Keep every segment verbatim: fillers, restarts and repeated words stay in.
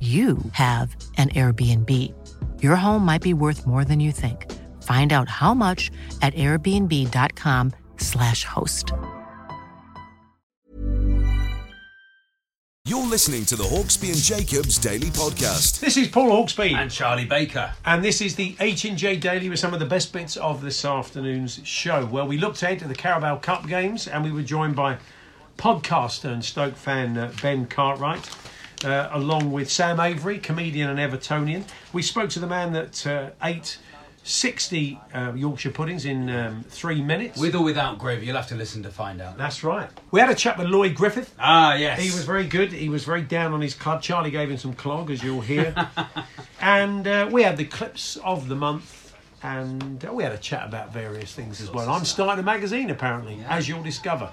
you have an Airbnb. Your home might be worth more than you think. Find out how much at airbnb.com slash host. You're listening to the Hawksby and Jacobs Daily Podcast. This is Paul Hawksby. And Charlie Baker. And this is the H and J Daily with some of the best bits of this afternoon's show. Well, we looked ahead to the Carabao Cup games and we were joined by podcaster and Stoke fan uh, Ben Cartwright. Uh, along with Sam Avery, comedian and Evertonian. We spoke to the man that uh, ate sixty uh, Yorkshire puddings in um, three minutes. With or without gravy, you'll have to listen to find out. That's right. We had a chat with Lloyd Griffith. Ah, yes. He was very good. He was very down on his club. Charlie gave him some clog, as you'll hear. And uh, we had the clips of the month, and uh, we had a chat about various things as well. I'm starting a magazine, apparently, yeah. As you'll discover.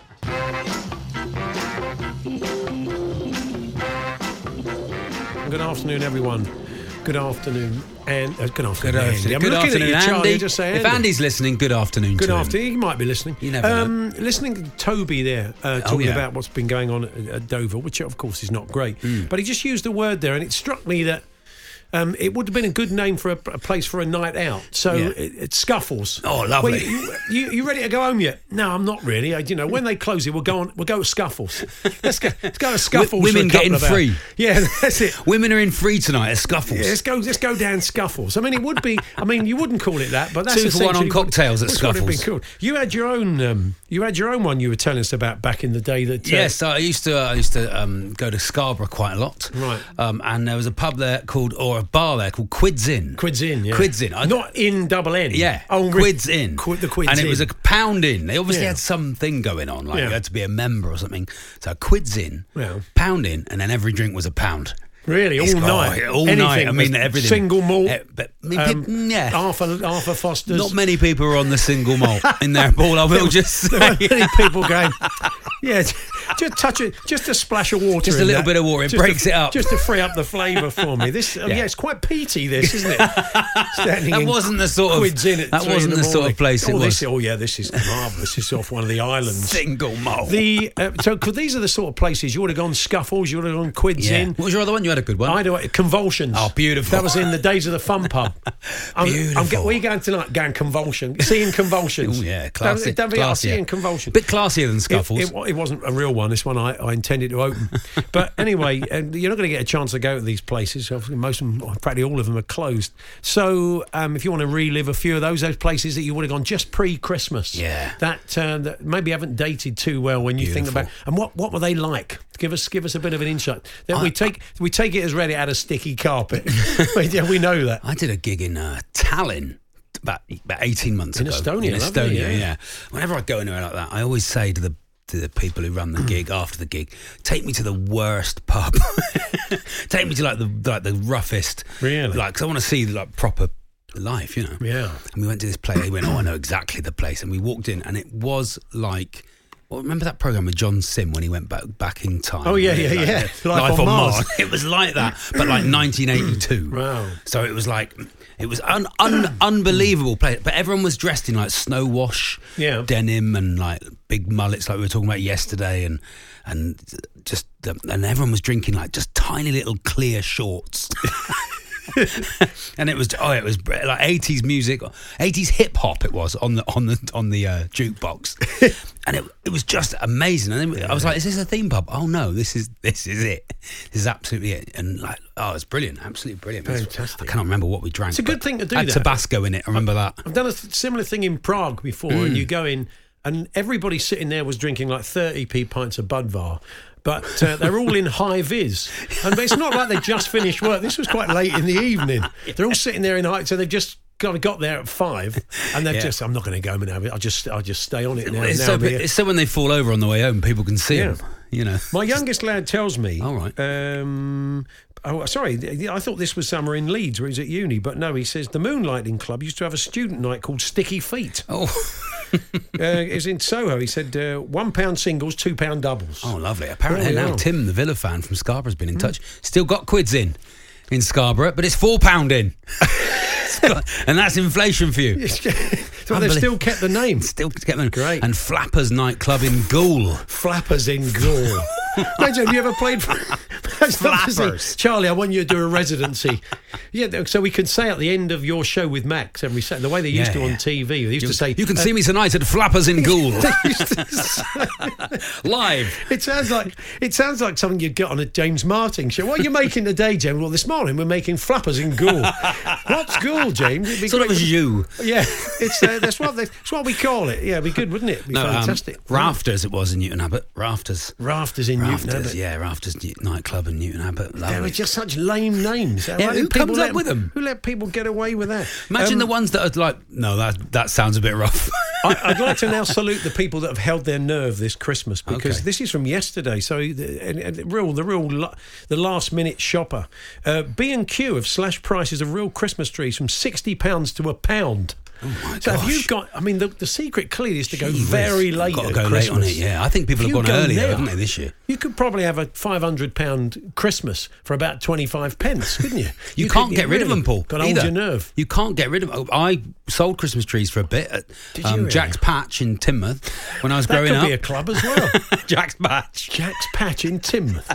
Good afternoon, everyone. Good afternoon, and uh, good afternoon. Good afternoon, Andy. I'm good looking afternoon, at you, Charlie, Andy. Just say Andy. If Andy's listening, good afternoon. Good to afternoon. Him. He might be listening. You never um, know. Listening to Toby there uh, talking oh, yeah. about what's been going on at, at Dover, which of course is not great. Mm. But he just used a word there, and it struck me that um, it would have been a good name for a, a place for a night out. So yeah. it, it's Scuffles. Oh, lovely. Well, you, you, you ready to go home yet? No, I'm not really. I, you know, when they close it, we'll go on. We'll go to Scuffles. Let's go. Let's go to Scuffles. Women for a getting free. Hours. Yeah, that's it. Women are in free tonight at Scuffles. Yeah, let's go. Let's go down Scuffles. I mean, it would be. I mean, you wouldn't call it that, but that's two for one on cocktails at Scuffles. What it'd be called. You had your own. Um, you had your own one. You were telling us about back in the day. That uh, yes, I used to. I used to um, go to Scarborough quite a lot. Right. Um, and there was a pub there called or. A bar there called Quids Inn. Quids Inn, yeah. Quids Inn. I, Not in double N. Yeah. Oh, Quids Inn. Qu- the Quids Inn. And it was a pound inn. They obviously yeah. had something going on, like yeah. you had to be a member or something. So Quids Inn, yeah. pound inn, and then every drink was a pound. Really, all night, all Anything night. I mean, everything. Single malt, uh, but I mean, um, yeah. Arthur, Arthur Foster's. Not many people are on the single malt in there, Paul. I will just say. There aren't many people going. Yeah, just touch it, just a splash of water. Just a little that. bit of water. It just breaks to, it up, just to free up the flavour for me. This, yeah. yeah, it's quite peaty, this, isn't it? That wasn't the sort of. That wasn't the sort of place oh, it was. This, oh yeah, this is marvellous. It's off one of the islands. Single malt. The uh, so these are the sort of places you would have gone Scuffles. You would have gone Quids yeah. in. What was your other one? You had a good one. I do it. Convulsions. Oh, beautiful. That was in the days of the fun pub. I'm, beautiful. I'm get, where are you going tonight? Going Convulsion. Seeing Convulsions. Oh, yeah. Classy. Don't, don't classy. Seeing Convulsions. Bit classier than Scuffles. It, it, it wasn't a real one. This one I, I intended to open. But anyway, and you're not going to get a chance to go to these places. Most of them, practically all of them, are closed. So um, if you want to relive a few of those, those places that you would have gone just pre-Christmas. Yeah. That, uh, that maybe haven't dated too well when you beautiful. Think about. And what, what were they like? Give us give us a bit of an insight. Then I, we take we take Take it as read it had a sticky carpet. Yeah, we know that. I did a gig in uh, Tallinn about about eighteen months in ago. Estonia, in Estonia, lovely, yeah. yeah. Whenever I go anywhere like that, I always say to the to the people who run the gig after the gig, take me to the worst pub. Take me to like the like the roughest. Really? Like, 'cause I want to see like proper life, you know. Yeah. And we went to this place. They went, oh, I know exactly the place. And we walked in, and it was like. Well, remember that programme with John Sim when he went back back in time? Oh, yeah, yeah, like, yeah. Life, Life on, on Mars. Mars. It was like that, but like nineteen eighty-two. Wow. So it was like, it was an un, un, unbelievable place. But everyone was dressed in like snow wash, yeah. denim and like big mullets like we were talking about yesterday and and just, and everyone was drinking like just tiny little clear shorts. And it was oh, it was like eighties music, eighties hip hop. It was on the on the on the uh, jukebox, and it it was just amazing. And then I was like, "Is this a theme pub?" Oh no, this is this is it. This is absolutely it. And like, oh, it's brilliant, absolutely brilliant. Fantastic. I cannot remember what we drank. It's a good thing to do. It had Tabasco in it. I remember that. I've done a similar thing in Prague before, mm. and you go in, and everybody sitting there was drinking like thirty p pints of Budvar. But uh, they're all in high vis, and it's not like they just finished work. This was quite late in the evening. They're all sitting there in high, so they've just got got there at five, and they're yeah. just. I'm not going to go home and have it. I just, I just stay on it now. It's, now so, it's so when they fall over on the way home, people can see yeah. them. You know, my youngest lad tells me. All right. Um, Oh, sorry, I thought this was somewhere in Leeds where he's at uni, but no, he says the Moonlighting Club used to have a student night called Sticky Feet. Oh. uh, it was in Soho. He said uh, one pound singles, two pound doubles. Oh, lovely. Apparently now Tim, the Villa fan from Scarborough, has been in mm. touch. Still got quids in, in Scarborough, but it's four pound in. got, and that's inflation for you. So they've still kept the name. Still kept the name. Great. And Flappers Nightclub in Gaul. Flappers in Gaul. Imagine, have you ever played for Flappers? Charlie, I want you to do a residency. Yeah, so we can say at the end of your show with Max every Saturday, the way they used yeah, to yeah. on T V, they used you, to say... You can uh, see me tonight at Flappers in Gaul. Live. It sounds like it sounds like something you'd get on a James Martin show. What are you making today, James? Well, this morning we're making Flappers in Gaul. What's Gaul, James? It'd be sort great. Of as you. Yeah, it's, uh, that's, what they, that's what we call it. Yeah, it'd be good, wouldn't it? It'd be no, fantastic. Um, Rafters it was in Newton Abbott. Rafters. Rafters in Rafters, yeah, Rafters nightclub in Newton Abbott. Lovely. They were just such lame names. Yeah, who comes up with them? Who let people get away with that? Imagine um, the ones that are like, no, that that sounds a bit rough. I, I'd like to now salute the people that have held their nerve this Christmas, because okay. this is from yesterday. So the, and, and the real, the real, lo- the last minute shopper. Uh, B and Q have slashed prices of real Christmas trees from sixty pounds to a pound. Oh my so gosh. If you've got, I mean, the, the secret clearly is to go Jeez, very late. Got to go Christmas. Late on it. Yeah, I think people if have gone earlier, haven't they, this year? You could probably have a five hundred pound Christmas for about twenty five pence, couldn't you? you? You can't could, get rid, rid of them, Paul. Got to hold your nerve. You can't get rid of them. I sold Christmas trees for a bit at um, really? Jack's Patch in Tynmouth when I was growing up. That could be a club as well. Jack's Patch. Jack's Patch in Tynmouth.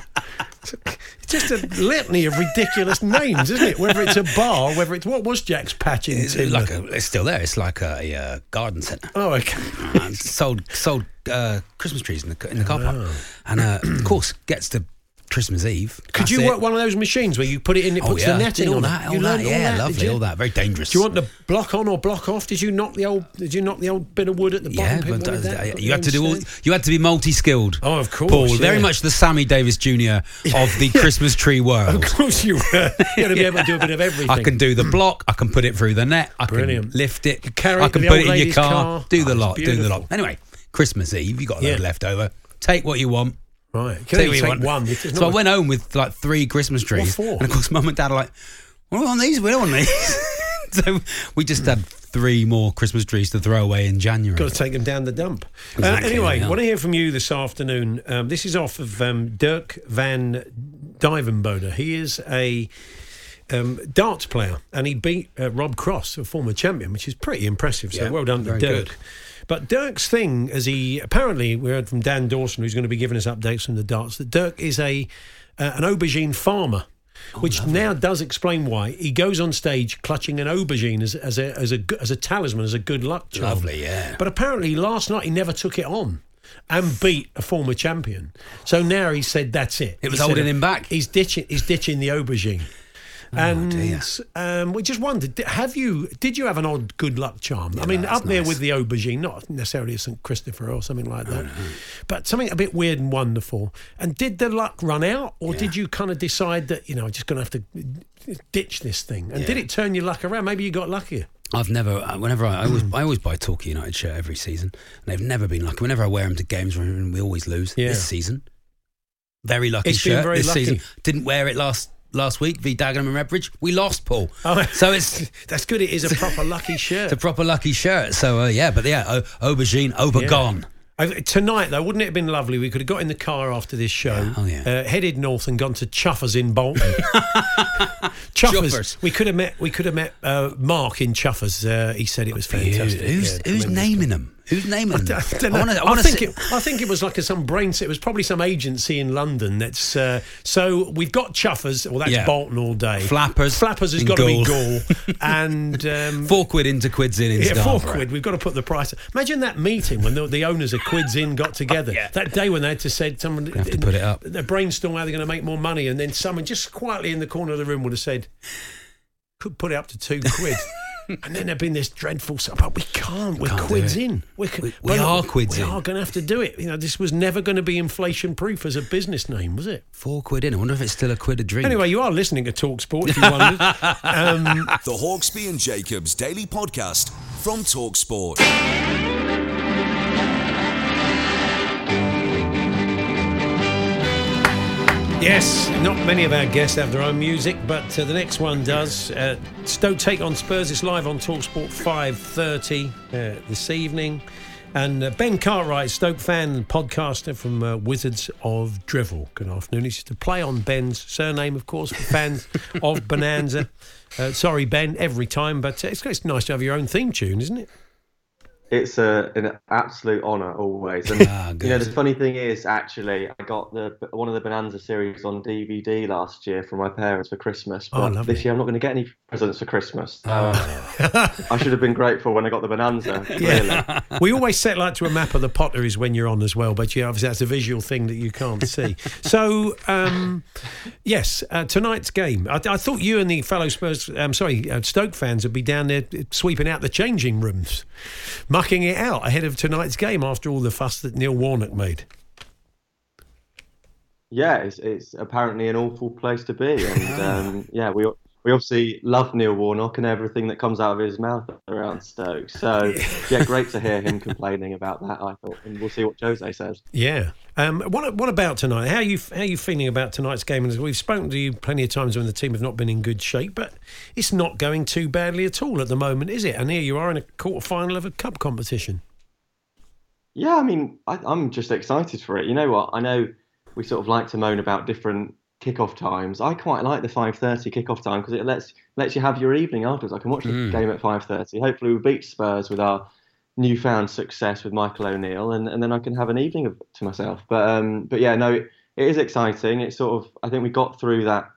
It's just a litany of ridiculous names, isn't it? Whether it's a bar, whether it's... What was Jack's Patch in Tynmouth? It's, like a, it's still there. It's like a, a garden centre. Oh, OK. Uh, sold sold uh, Christmas trees in the, in the oh. car park. And, uh, of course, gets to Christmas Eve. Could you it. work one of those machines where you put it in, it oh, puts yeah. the netting all on that, all you that, yeah, all that, lovely, all that, very dangerous. Do you want the block on or block off? Did you knock the old? Did you knock the old bit of wood at the bottom? Yeah, but, uh, you had to do all. You had to be multi-skilled. Oh, of course, Paul, yeah. very much the Sammy Davis Junior of the Christmas tree world. Of course, you were. You had to be yeah. able to do a bit of everything. I can do the block. I can put it through the net. I Brilliant. Can lift it. You carry I can put it in your car. car. Do the oh, lot. Do the lot. Anyway, Christmas Eve, you got a load left over. Take what you want. Right. Can take one. One. So I went home with like three Christmas trees. What for? And of course, Mum and Dad are like, "We don't want these. We don't want these." So we just mm. had three more Christmas trees to throw away in January. Got to take them down the dump. Exactly. Uh, anyway, yeah. want to hear from you this afternoon. Um, this is off of um, Dirk van Duijvenbode. He is a um, darts player, and he beat uh, Rob Cross, a former champion, which is pretty impressive. So yeah, well done to Dirk. Good. But Dirk's thing, as he apparently, we heard from Dan Dawson, who's going to be giving us updates from the darts, that Dirk is a uh, an aubergine farmer, oh, which lovely. Now does explain why he goes on stage clutching an aubergine as, as a as a as a talisman, as a good luck charm. Lovely, yeah. But apparently last night he never took it on and beat a former champion. So now he said that's it. It was he holding said, him back. He's ditching. He's ditching the aubergine. Oh, and um, we just wondered, have you? Did you have an odd good luck charm? Yeah, I mean, up nice. There with the aubergine, not necessarily a Saint Christopher or something like that, mm-hmm. but something a bit weird and wonderful. And did the luck run out, or yeah. did you kind of decide that, you know, I'm just going to have to ditch this thing? And yeah. did it turn your luck around? Maybe you got luckier. I've never, whenever I, I, always, I always buy a Torquay United shirt every season, and they've never been lucky. Whenever I wear them to games, we always lose yeah. this season. Very lucky it's shirt very this lucky. Season. Didn't wear it last. Last week, v Dagenham and Redbridge, we lost, Paul. Oh. So it's that's good. It is a proper lucky shirt. It's a proper lucky shirt. So uh, yeah, but yeah, au- aubergine, aubergone. Yeah. Tonight, though, wouldn't it have been lovely? We could have got in the car after this show, yeah. Oh, yeah. Uh, headed north and gone to Chuffers in Bolton. Chuffers. Chuffers. We could have met. We could have met uh, Mark in Chuffers. Uh, he said it was fantastic. Who's, yeah, who's naming them? Who's naming them? I, don't know. I, wanna, I, wanna I think see- it. I think it was like a, some brain. It was probably some agency in London. That's uh, so we've got chuffers. Well, that's yeah. Bolton all day. Flappers. Flappers has got to be Gaul. And um, four quid into quids in. in yeah, Scarborough. four quid. We've got to put the price. Imagine that meeting when the, the owners of Quids Inn got together. yeah. That day when they had to said someone have to put it up. They brainstorm how they're going to make more money, and then someone just quietly in the corner of the room would have said, "Could put it up to two quid." And then there'd been this dreadful stuff, but we can't, we're can't quids in. We're, we, we are quids we in. We are going to have to do it. You know, this was never going to be inflation proof as a business name, was it? Four quid in. I wonder if it's still a quid a drink. Anyway, you are listening to TalkSport, if you wondered. Um, the Hawksby and Jacobs Daily Podcast from TalkSport. Yes, not many of our guests have their own music, but uh, the next one does. Uh, Stoke take on Spurs. It's live on TalkSport five thirty uh, this evening. And uh, Ben Cartwright, Stoke fan and podcaster from uh, Wizards of Drivel. Good afternoon. He's to play on Ben's surname, of course, for fans of Bonanza. Uh, sorry, Ben, every time, but it's, it's nice to have your own theme tune, isn't it? It's a, an absolute honour always, and ah, you know the funny thing is, actually, I got the one of the Bonanza series on D V D last year from my parents for Christmas. But oh, this year I'm not going to get any presents for Christmas. Oh. Uh, I should have been grateful when I got the Bonanza. Yeah. Really. We always set light to a map of the Potteries when you're on as well, but yeah, obviously that's a visual thing that you can't see. So um, yes, uh, tonight's game. I, I thought you and the fellow Spurs, I'm um, sorry, uh, Stoke fans would be down there sweeping out the changing rooms. Mucking it out ahead of tonight's game after all the fuss that Neil Warnock made. Yeah, it's, it's apparently an awful place to be. And um, yeah, we we obviously love Neil Warnock and everything that comes out of his mouth around Stoke. So yeah, great to hear him complaining about that, I thought. And we'll see what Jose says. Yeah. Um, what what about tonight? How are you, how are you feeling about tonight's game? And we've spoken to you plenty of times when the team have not been in good shape, but it's not going too badly at all at the moment, is it? And here you are in a quarter-final of a cup competition. Yeah, I mean, I, I'm just excited for it. You know what? I know we sort of like to moan about different kick-off times. I quite like the five thirty kick-off time because it lets lets you have your evening afterwards. I can watch mm. the game at five thirty. Hopefully we beat Spurs with our newfound success with Michael O'Neill, and, and then I can have an evening of, to myself. But um, but yeah, no, it, it is exciting. It's sort of, I think we got through that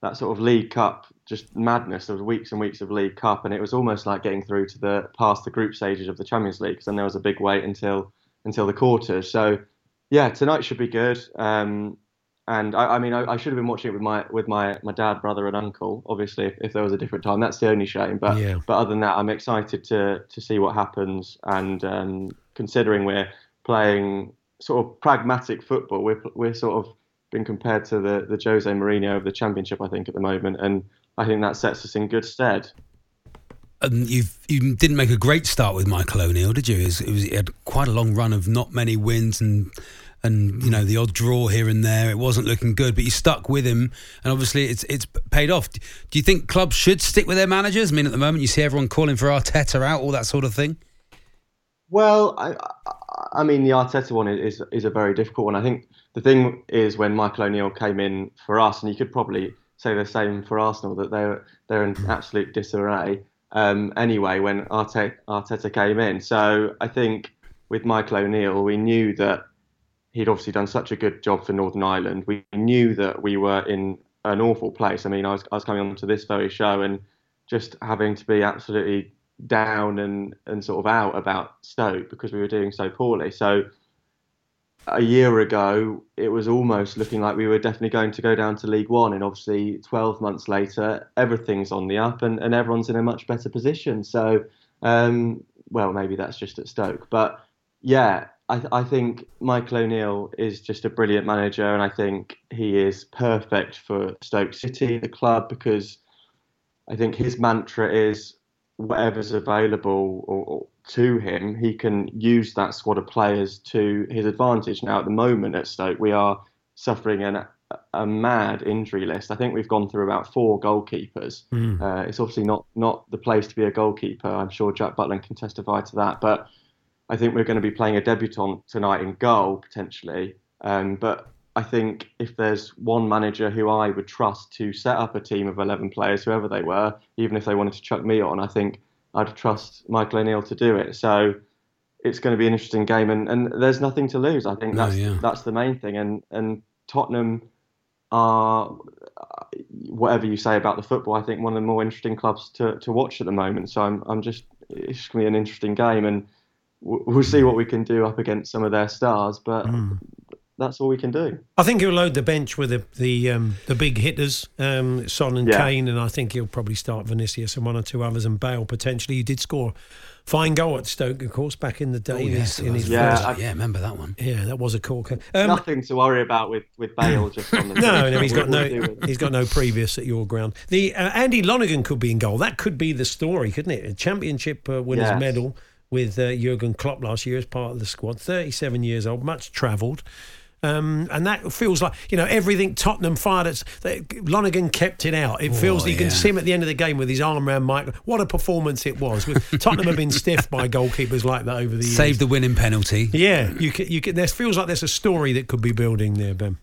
that sort of League Cup just madness. There was weeks and weeks of League Cup, and it was almost like getting through to the past the group stages of the Champions League. Because then there was a big wait until until the quarters. So yeah, tonight should be good. Um, and I, I mean, I, I should have been watching it with my with my my dad, brother, and uncle. Obviously, if, if there was a different time, that's the only shame. But yeah. but other than that, I'm excited to to see what happens. And um, considering we're playing sort of pragmatic football, we're we're sort of been compared to the the Jose Mourinho of the Championship, I think, at the moment. And I think that sets us in good stead. Um, you've, you didn't make a great start with Michael O'Neill, did you? It was, it was it had quite a long run of not many wins and. And, you know, the odd draw here and there. It wasn't looking good, but you stuck with him. And obviously it's it's paid off. Do you think clubs should stick with their managers? I mean, at the moment you see everyone calling for Arteta out, all that sort of thing. Well, I I mean, the Arteta one is is a very difficult one. I think the thing is when Michael O'Neill came in for us, and you could probably say the same for Arsenal, that they're, they're in absolute disarray um, anyway when Arteta, Arteta came in. So I think with Michael O'Neill, we knew that he'd obviously done such a good job for Northern Ireland. We knew that we were in an awful place. I mean, I was, I was coming on to this very show and just having to be absolutely down and, and sort of out about Stoke because we were doing so poorly. So a year ago, it was almost looking like we were definitely going to go down to League One. And obviously, twelve months later, everything's on the up and, and everyone's in a much better position. So, um, well, maybe that's just at Stoke. But yeah, I, th- I think Michael O'Neill is just a brilliant manager, and I think he is perfect for Stoke City, the club, because I think his mantra is whatever's available or, or to him, he can use that squad of players to his advantage. Now, at the moment at Stoke, we are suffering an, a mad injury list. I think we've gone through about four goalkeepers. Mm. Uh, it's obviously not, not the place to be a goalkeeper. I'm sure Jack Butland can testify to that, but I think we're going to be playing a debutant tonight in goal, potentially. Um, but I think if there's one manager who I would trust to set up a team of eleven players, whoever they were, even if they wanted to chuck me on, I think I'd trust Michael O'Neill to do it. So it's going to be an interesting game, and, and there's nothing to lose. I think that's oh, yeah. that's the main thing. And and Tottenham are, whatever you say about the football, I think one of the more interesting clubs to, to watch at the moment. So I'm I'm just it's going to be an interesting game, and we'll see what we can do up against some of their stars. But mm. that's all we can do. I think he'll load the bench with the the, um, the big hitters, um, Son and yeah. Kane, and I think he'll probably start Vinicius and one or two others, and Bale potentially. He did score. Fine goal at Stoke, of course, back in the day. Oh, yes, in his yeah, I, yeah, remember that one. Yeah, that was a corker. Um, nothing to worry about with, with Bale. Just on the no, no, he's got no, he's got no previous at your ground. The uh, Andy Lonergan could be in goal. That could be the story, couldn't it? A championship uh, winner's yes. medal with uh, Jurgen Klopp last year as part of the squad. thirty-seven years old, much travelled. Um, and that feels like, you know, everything Tottenham fired at, they, Lonergan kept it out. It oh, feels you yeah. can see him at the end of the game with his arm around Michael. What a performance it was. Tottenham have been stiffed by goalkeepers like that over the years. Saved the winning penalty. Yeah, you can, you can, there feels like there's a story that could be building there, Ben.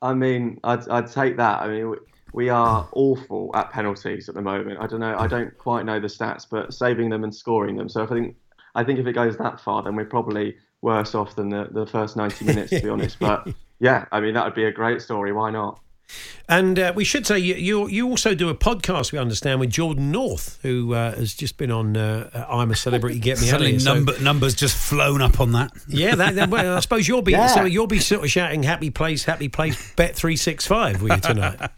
I mean, I'd, I'd take that. I mean, we are awful at penalties at the moment. I don't know, I don't quite know the stats, but saving them and scoring them. So if I think, I think if it goes that far, then we're probably worse off than the, the first ninety minutes, to be honest. But yeah, I mean, that would be a great story. Why not? And uh, we should say you, you you also do a podcast, we understand, with Jordan North, who uh, has just been on uh, I'm a Celebrity, Get Me Out of Here. Number, so. Numbers just flown up on that. Yeah, that, that, well, I suppose you'll be yeah. so you'll be sort of shouting happy place, happy place, bet three sixty-five, will you, tonight?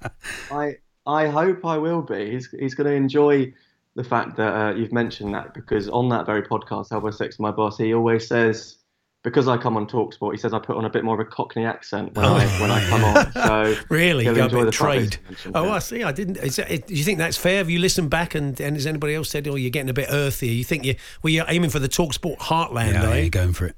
I I hope I will be. He's he's going to enjoy the fact that uh, you've mentioned that, because on that very podcast, Help Six, my boss, he always says, because I come on TalkSport, he says I put on a bit more of a Cockney accent when, oh. I, when I come on. So really? He'll enjoy the trade. Oh, there. I see. I didn't. Is that, do you think that's fair? Have you listened back and, and has anybody else said, oh, you're getting a bit earthy? You think you well, you're aiming for the TalkSport heartland, yeah, are you? You're going for it.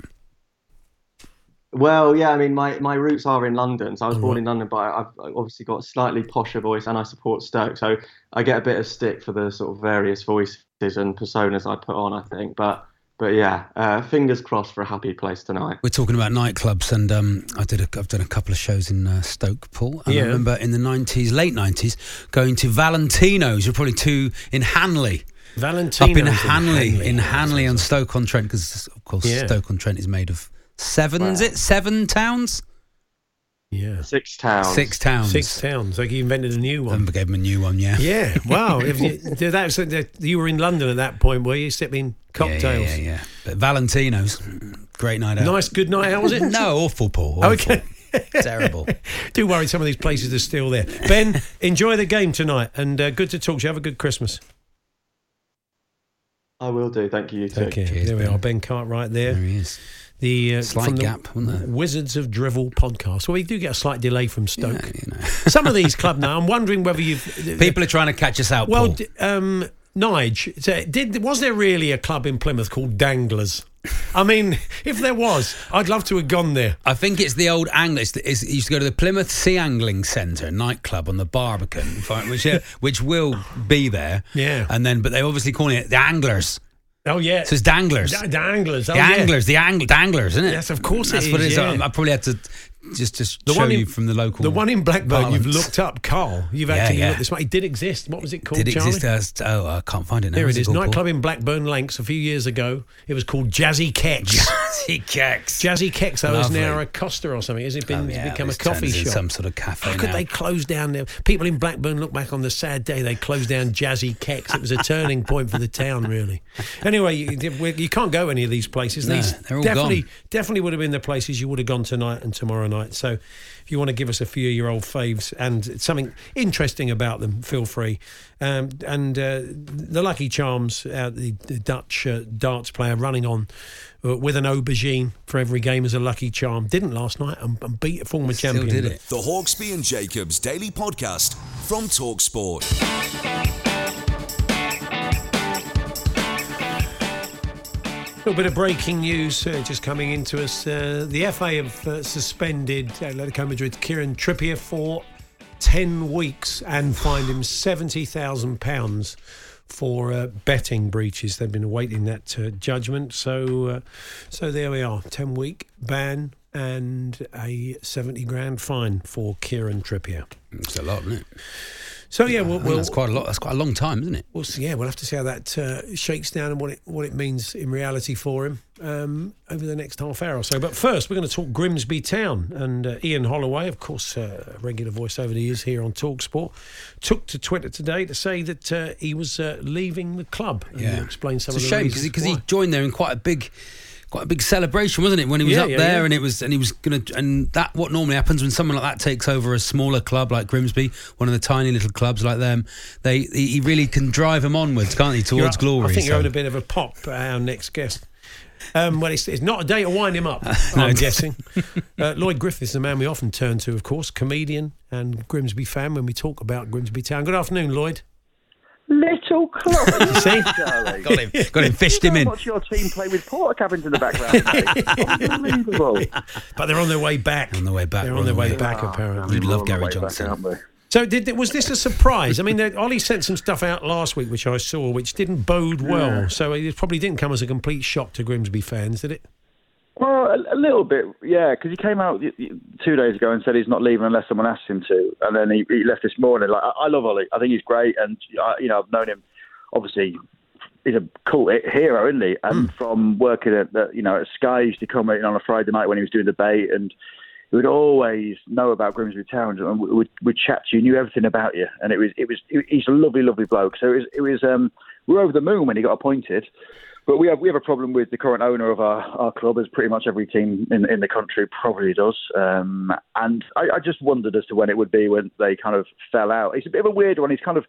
Well, yeah, I mean, my, my roots are in London. So I was oh, born right. in London, but I've obviously got a slightly posher voice and I support Stoke. So I get a bit of stick for the sort of various voices and personas I put on, I think. But But yeah, uh, fingers crossed for a happy place tonight. We're talking about nightclubs, and um, I did a, I've done a couple of shows in uh, Stoke, Paul. And yeah. I remember in the nineties, late nineties, going to Valentino's. You're probably two in Hanley. Valentino's up in Hanley, in Hanley, in Hanley and Stoke-on-Trent, because of course yeah. Stoke-on-Trent is made of seven. Wow. Is it seven towns? Yeah, six towns. Six towns. Six towns. Like you invented a new one. I gave him a new one. Yeah. Yeah. Wow. If you, that's, you were in London at that point, were you? Sipping cocktails. Yeah, yeah, yeah. yeah. But Valentino's, great night out. Nice, good night out. Was it? No, awful, Paul. Awful. Okay. Terrible. Do worry, some of these places are still there. Ben, enjoy the game tonight, and uh, good to talk to you. Have a good Christmas. I will do. Thank you. You too. Okay. Cheers, there we ben. are. Ben Cartwright there. There he is. The uh, slight the gap, wasn't it? Wizards of Drivel podcast. Well, we do get a slight delay from Stoke. Yeah, you know. Some of these club now. I'm wondering whether you've people are trying to catch us out. Well, Paul. D- um, Nige, so did was there really a club in Plymouth called Danglers? I mean, if there was, I'd love to have gone there. I think it's the old anglers. It used to go to the Plymouth Sea Angling Centre nightclub on the Barbican, which yeah, which will be there. Yeah, and then but they're obviously calling it the Anglers. Oh, yeah. So it's Danglers. D- danglers. Oh, the Anglers. Yeah. The ang- Danglers, isn't it? Yes, of course it That's is. That's what it is. Yeah. I, I probably had to just, just show in, you from the local. The one in Blackburn you've looked up, Carl. You've yeah, actually yeah. looked this way. It did exist. What was it called, did Charlie? Did exist. Uh, oh, I can't find it now. There it is. It nightclub called? In Blackburn Lancs a few years ago. It was called Jazzy Kecks. Jazzy Kecks. Jazzy Kecks, though, is now a Costa or something. Has it been oh, yeah, become a coffee shop? Some sort of cafe. How could now. they close down there? People in Blackburn look back on the sad day they closed down Jazzy Kecks. It was a turning point for the town, really. Anyway, you, you can't go any of these places. No, these they're all definitely, gone. Definitely would have been the places you would have gone tonight and tomorrow night. So if you want to give us a few of your old faves and something interesting about them, feel free. Um, and uh, the Lucky Charms, uh, the, the Dutch uh, darts player running on uh, with an aubergine for every game as a Lucky Charm. Didn't last night and, and beat a former Still champion. Did it. The Hawksby and Jacobs Daily Podcast from TalkSport. A little bit of breaking news uh, just coming into us. Uh, the F A have uh, suspended Atletico Madrid's Kieran Trippier for ten weeks and fined him seventy thousand pounds for uh, betting breaches. They've been awaiting that uh, judgment. So uh, so there we are, ten-week ban and a seventy grand fine for Kieran Trippier. It's a lot, isn't it? So yeah, we'll, we'll, that's quite a lot. That's quite a long time, isn't it? Well, so, yeah, we'll have to see how that uh, shakes down and what it what it means in reality for him um, over the next half hour or so. But first, we're going to talk Grimsby Town and uh, Ian Holloway, of course, uh, regular voice over the years here on Talksport, took to Twitter today to say that uh, he was uh, leaving the club. And yeah, explain some it's of the shame because he joined there in quite a big. Quite a big celebration, wasn't it, when he was yeah, up yeah, there yeah. and it was and he was gonna and that what normally happens when someone like that takes over a smaller club like Grimsby, one of the tiny little clubs like them, they he really can drive them onwards, can't he, towards you're, glory. I think so. You're having a bit of a pop at our next guest. Um, well, it's, it's not a day to wind him up, no, I'm guessing. uh, Lloyd Griffith is the man we often turn to, of course, comedian and Grimsby fan when we talk about Grimsby Town. Good afternoon, Lloyd. Little club, you see? Charlie. Got him, got him, fished him in. Watch your team play with porta cabins in the background. Unbelievable. But they're on their way back. On the way back. They're on their way, way back. back apparently, we'd love Gary Johnson. Back, so, did was this a surprise? I mean, Ollie sent some stuff out last week, which I saw, which didn't bode well. Yeah. So it probably didn't come as a complete shock to Grimsby fans, did it? Well, a, a little bit, yeah, because he came out two days ago and said he's not leaving unless someone asks him to, and then he, he left this morning. Like, I, I love Ollie; I think he's great, and I, you know, I've known him. Obviously, he's a cool hero, isn't he? And mm. from working at the, you know at Sky, he used to come in on a Friday night when he was doing the debate, and he would always know about Grimsby Town, and we would would chat to you, knew everything about you, and it was it was he's a lovely, lovely bloke. So it was it was um, we were over the moon when he got appointed. But we have we have a problem with the current owner of our, our club, as pretty much every team in, in the country probably does. Um, and I, I just wondered as to when it would be when they kind of fell out. It's a bit of a weird one. He's kind of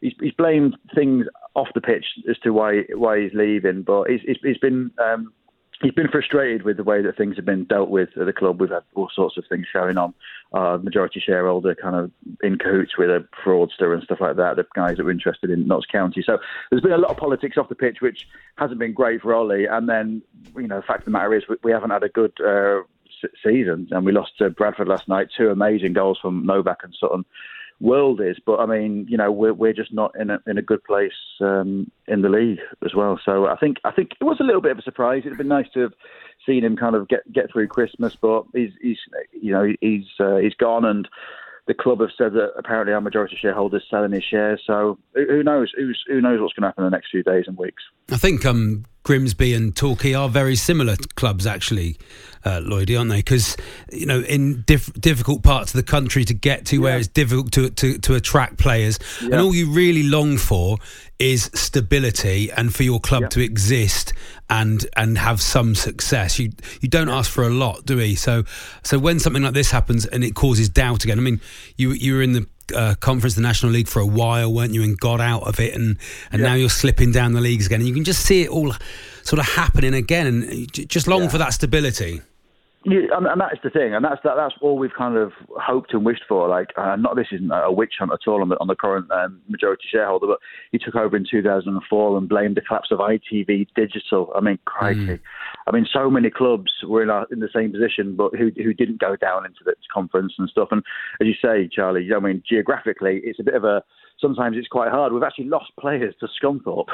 he's, he's blamed things off the pitch as to why why he's leaving. But he's he's, he's been um, he's been frustrated with the way that things have been dealt with at the club. We've had all sorts of things going on. Uh, majority shareholder kind of in cahoots with a fraudster and stuff like that, the guys that were interested in Notts County. So there's been a lot of politics off the pitch, which hasn't been great for Ollie. And then, you know, the fact of the matter is we, we haven't had a good uh, season. And we lost to Bradford last night, two amazing goals from Novak and Sutton. World is, but I mean, you know, we're we're just not in a in a good place um, in the league as well. So I think I think it was a little bit of a surprise. It'd been nice to have seen him kind of get, get through Christmas, but he's he's you know he's uh, he's gone, and the club have said that apparently our majority shareholder is selling his shares. So who knows? Who's, who knows what's going to happen in the next few days and weeks? I think um, Grimsby and Torquay are very similar clubs, actually. Uh, Lloydie, aren't they? Because, you know, in diff- difficult parts of the country to get to, yeah. where it's difficult to to, to attract players, yeah. and all you really long for is stability and for your club yeah. to exist and and have some success. You you don't yeah. ask for a lot, do we? So so when something like this happens and it causes doubt again, I mean, you you were in the uh, conference, the National League for a while, weren't you? And got out of it, and and yeah. now you're slipping down the leagues again, and you can just see it all sort of happening again, and just long yeah. for that stability. Yeah, and, and that's the thing, and that's that, that's all we've kind of hoped and wished for. Like, uh, not this isn't a witch hunt at all on the, on the current um, majority shareholder, but he took over in two thousand four and blamed the collapse of I T V Digital. I mean, crikey. Mm. I mean, so many clubs were in, our, in the same position, but who who didn't go down into the conference and stuff. And as you say, Charlie, you know, I mean, geographically, it's a bit of a... Sometimes it's quite hard. We've actually lost players to Scunthorpe,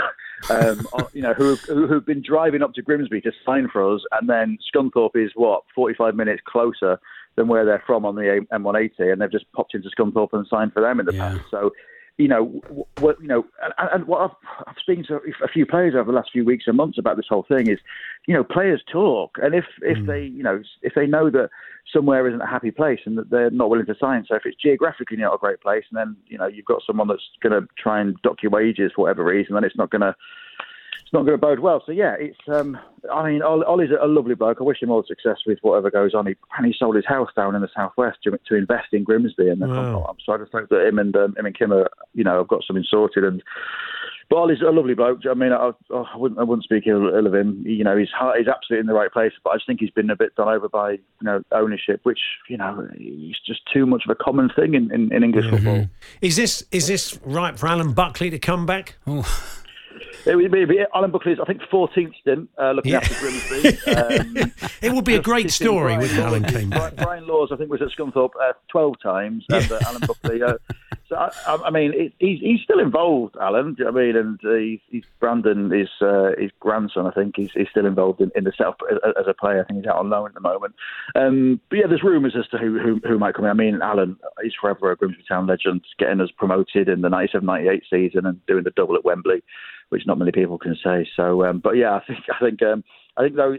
um, you know, who who've been driving up to Grimsby to sign for us, and then Scunthorpe is what forty-five minutes closer than where they're from on the M one eighty, and they've just popped into Scunthorpe and signed for them in the yeah. past. So, you know, what you know, and, and what I've, I've spoken to a few players over the last few weeks and months about this whole thing is, you know, players talk, and if if mm. they you know if they know that somewhere isn't a happy place and that they're not willing to sign. So if it's geographically not a great place, and then, you know, you've got someone that's going to try and dock your wages for whatever reason, then it's not going to, it's not going to bode well. So yeah, it's, um, I mean, Ollie's a lovely bloke. I wish him all the success with whatever goes on. He, and he sold his house down in the southwest to, to invest in Grimsby. And wow. so I just hope that him and, um, him and Kim are, you know, have got something sorted. And, but Ollie's a lovely bloke. I mean, I, I wouldn't I wouldn't speak ill of him. You know, his heart is absolutely in the right place, but I just think he's been a bit done over by, you know, ownership, which, you know, is just too much of a common thing in, in, in English mm-hmm. football. Is this is this right for Alan Buckley to come back? Oh. It would be, Alan Buckley's, I think, fourteenth stint uh, looking yeah. after Grimsby. Um, it would be a great story when Alan came back. Brian Laws, I think, was at Scunthorpe uh, twelve times, and uh, Alan Buckley. Uh, so I, I mean, it, he's, he's still involved, Alan. Do you know what I mean? And uh, he's, he's Brandon, his uh, his grandson, I think, he's, he's still involved in, in the setup as a player. I think he's out on loan at the moment. Um, but yeah, there's rumours as to who, who who might come in. I mean, Alan is forever a Grimsby Town legend, getting us promoted in the ninety-seven ninety-eight season and doing the double at Wembley, which not many people can say. So, um, but yeah, I think I think um, I think though.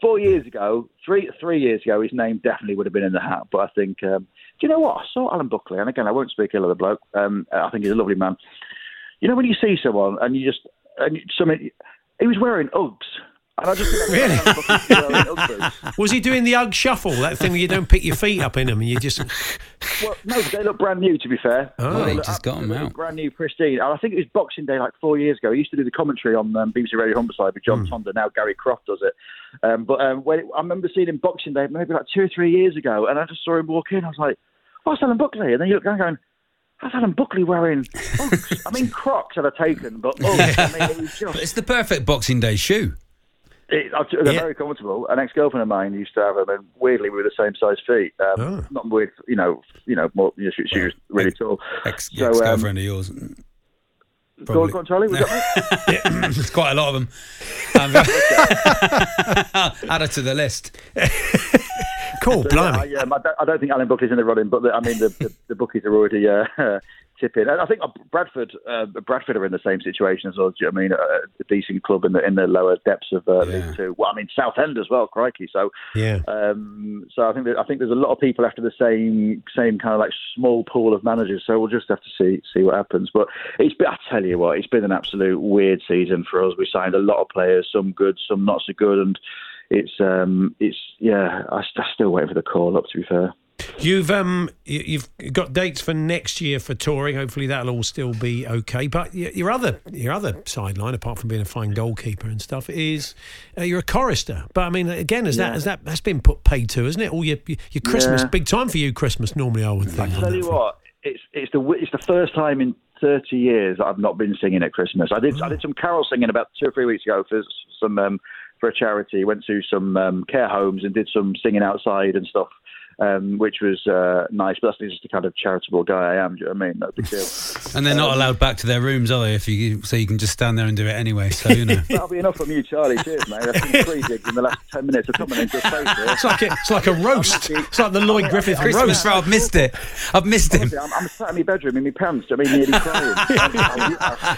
Four years ago, three three years ago, his name definitely would have been in the hat. But I think, um, do you know what? I saw Alan Buckley, and again, I won't speak ill of the bloke. Um, I think he's a lovely man. You know, when you see someone and you just, and you, somebody, he was wearing Uggs. And I just think really? Alan Buckley was wearing Uggs boots. Was he doing the Ugg shuffle, that thing where you don't pick your feet up in them and you just... Well, no, they look brand new, to be fair. Oh, well, they look, just got them out. Brand new, pristine. And I think it was Boxing Day like four years ago. He used to do the commentary on um, B B C Radio Humberside with John mm. Tonda. Now Gary Croft does it. Um, but um, when it, I remember seeing him Boxing Day maybe like two or three years ago, and I just saw him walk in. I was like, oh, that's Alan Buckley. And then you look down going, that's Alan Buckley wearing Uggs. I mean, Crocs I'd have taken, but Uggs. I mean, it was just... But it's the perfect Boxing Day shoe. It, they're yeah. very comfortable. An ex-girlfriend of mine used to have them, and weirdly, we were the same size feet. Um, oh. Not weird, you know. You know, more, you know, she, she was really ex, tall. Ex, so, ex-girlfriend um, of yours. Go on, Charlie. Was that me? Yeah. It's quite a lot of them. Um, add her to the list. Cool, so, blimey. Yeah, I, um, I, don't, I don't think Alan Buckley's in the running, but the, I mean, the, the, the bookies are already. Uh, tipping. And I think Bradford uh, Bradford are in the same situation as us. Do you know what I mean? A, a decent club in the in the lower depths of uh, yeah. League Two. Well, I mean Southend as well, crikey. So yeah. Um, so I think that, I think there's a lot of people after the same same kind of like small pool of managers. So we'll just have to see see what happens. But it's been, I tell you what, it's been an absolute weird season for us. We signed a lot of players, some good, some not so good, and it's um it's yeah. I, I still waiting for the call up. To be fair. You've um you've got dates for next year for touring. Hopefully that'll all still be okay. But your other your other sideline, apart from being a fine goalkeeper and stuff, is uh, you're a chorister. But I mean, again, is yeah. that is that that's been put paid to, isn't it? All your your Christmas yeah. big time for you. Christmas normally, I would think. I tell you for. what, it's it's the it's the first time in thirty years that I've not been singing at Christmas. I did oh. I did some carol singing about two or three weeks ago for some um, for a charity. Went to some um, care homes and did some singing outside and stuff. Um, which was uh, nice, but that's just the kind of charitable guy I am. Do you know what I mean? No big deal. And they're um, not allowed back to their rooms, are they? If you so you can just stand there and do it anyway. So you know that'll be enough from you, Charlie. Cheers, mate. I've been three gigs in the last ten minutes. I've come in and just it's like a, it's like a roast. It's like the Lloyd Griffith I'm roast. I've missed it. I've missed Honestly, him. I'm, I'm sat in my bedroom in my pants. I mean, nearly crying. I'm, I'm,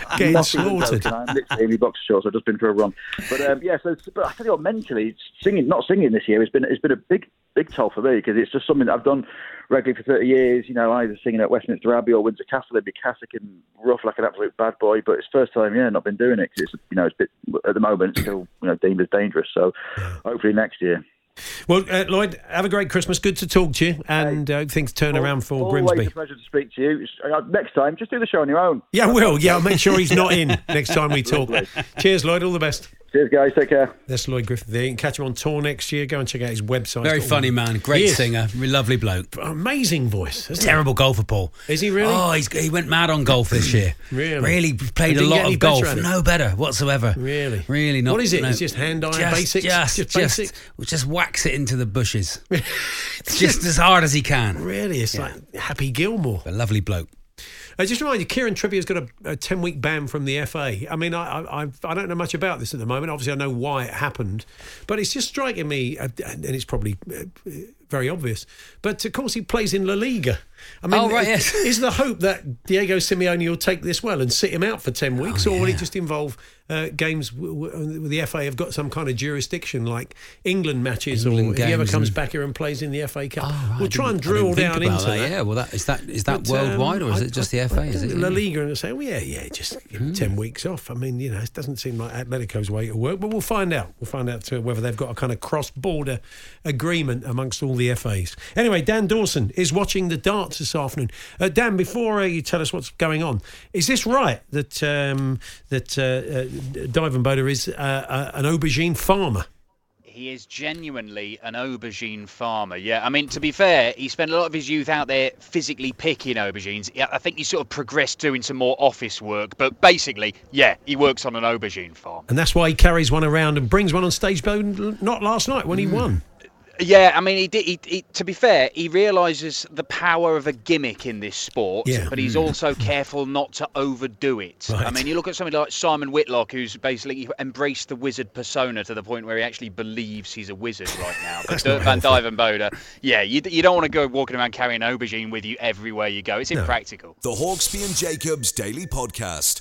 I'm Getting slaughtered. I'm literally in my boxer shorts. I've just been for a run. But um, yeah, so but I tell you what, mentally singing, not singing this year has been has been a big. Big toll for me because it's just something that I've done regularly for thirty years. You know, either singing at Westminster Abbey or Windsor Castle. They'd be cassock and rough like an absolute bad boy. But it's first time, yeah, not been doing it because it's, you know, it's a bit, at the moment it's still, you know, deemed as dangerous. So hopefully next year. Well, uh, Lloyd, have a great Christmas. Good to talk to you, and uh, things turn all, around for always Grimsby. Always a pleasure to speak to you. Next time, just do the show on your own. Yeah, I will. Yeah, I'll make sure he's not in next time we talk. Cheers, Lloyd. All the best. Cheers, guys. Take care. That's Lloyd Griffith there. You can catch him on tour next year. Go and check out his website. Very funny man. Great singer. Lovely bloke. Amazing voice. Terrible golfer, Paul. Is he really? Oh, he's, he went mad on golf this year. Really? Really played a lot of golf. Better no better whatsoever. Really? Really not. What is it? No. It's just hand iron just, basics? Just, just basics? Just, just whacks it into the bushes. It's just as hard as he can. Really? It's yeah. like Happy Gilmore. A lovely bloke. Uh, just remind you, Kieran Trippier's got a ten-week ban from the F A. I mean, I, I I don't know much about this at the moment. Obviously, I know why it happened. But it's just striking me, and it's probably very obvious, but of course he plays in La Liga. I mean, oh, right, yes. Is the hope that Diego Simeone will take this well and sit him out for ten weeks, oh, yeah. or will it just involve uh, games w- w- the F A have got some kind of jurisdiction, like England matches, England or if he ever comes and... back here and plays in the F A Cup? Oh, right. We'll try and drill down into that. that. Yeah, well, that, is that is that but, worldwide, um, or is I, it just I, the F A? I, is it La Liga and say, well, yeah, yeah, just give hmm. ten weeks off. I mean, you know, it doesn't seem like Atletico's way to work, but we'll find out. We'll find out too, whether they've got a kind of cross-border agreement amongst all the F As. Anyway, Dan Dawson is watching the darts this afternoon. Uh, Dan, before uh, you tell us what's going on, is this right that um, that uh, uh, Duijvenbode is uh, uh, an aubergine farmer? He is genuinely an aubergine farmer, yeah. I mean, to be fair, he spent a lot of his youth out there physically picking aubergines. I think he sort of progressed to into more office work, but basically, yeah, he works on an aubergine farm. And that's why he carries one around and brings one on stage, but not last night when mm. he won. Yeah, I mean, he did. He, he, to be fair, he realises the power of a gimmick in this sport, yeah. but he's also careful not to overdo it. Right. I mean, you look at somebody like Simon Whitlock, who's basically embraced the wizard persona to the point where he actually believes he's a wizard right now. But Dirk van Duijvenbode, yeah, you, you don't want to go walking around carrying aubergine with you everywhere you go. It's no. impractical. The Hawksby and Jacobs Daily Podcast.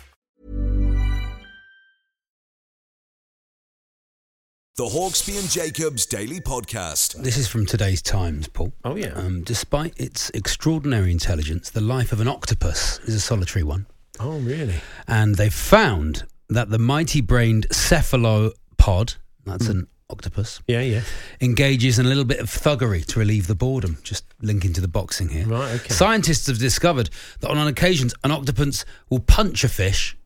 The Hawksby and Jacobs Daily Podcast. This is from today's Times, Paul. Oh, yeah. Um, despite its extraordinary intelligence, the life of an octopus is a solitary one. Oh, really? And they've found that the mighty-brained cephalopod, that's mm. an octopus, yeah, yeah, engages in a little bit of thuggery to relieve the boredom. Just linking to the boxing here. Right, okay. Scientists have discovered that on occasions, an octopus will punch a fish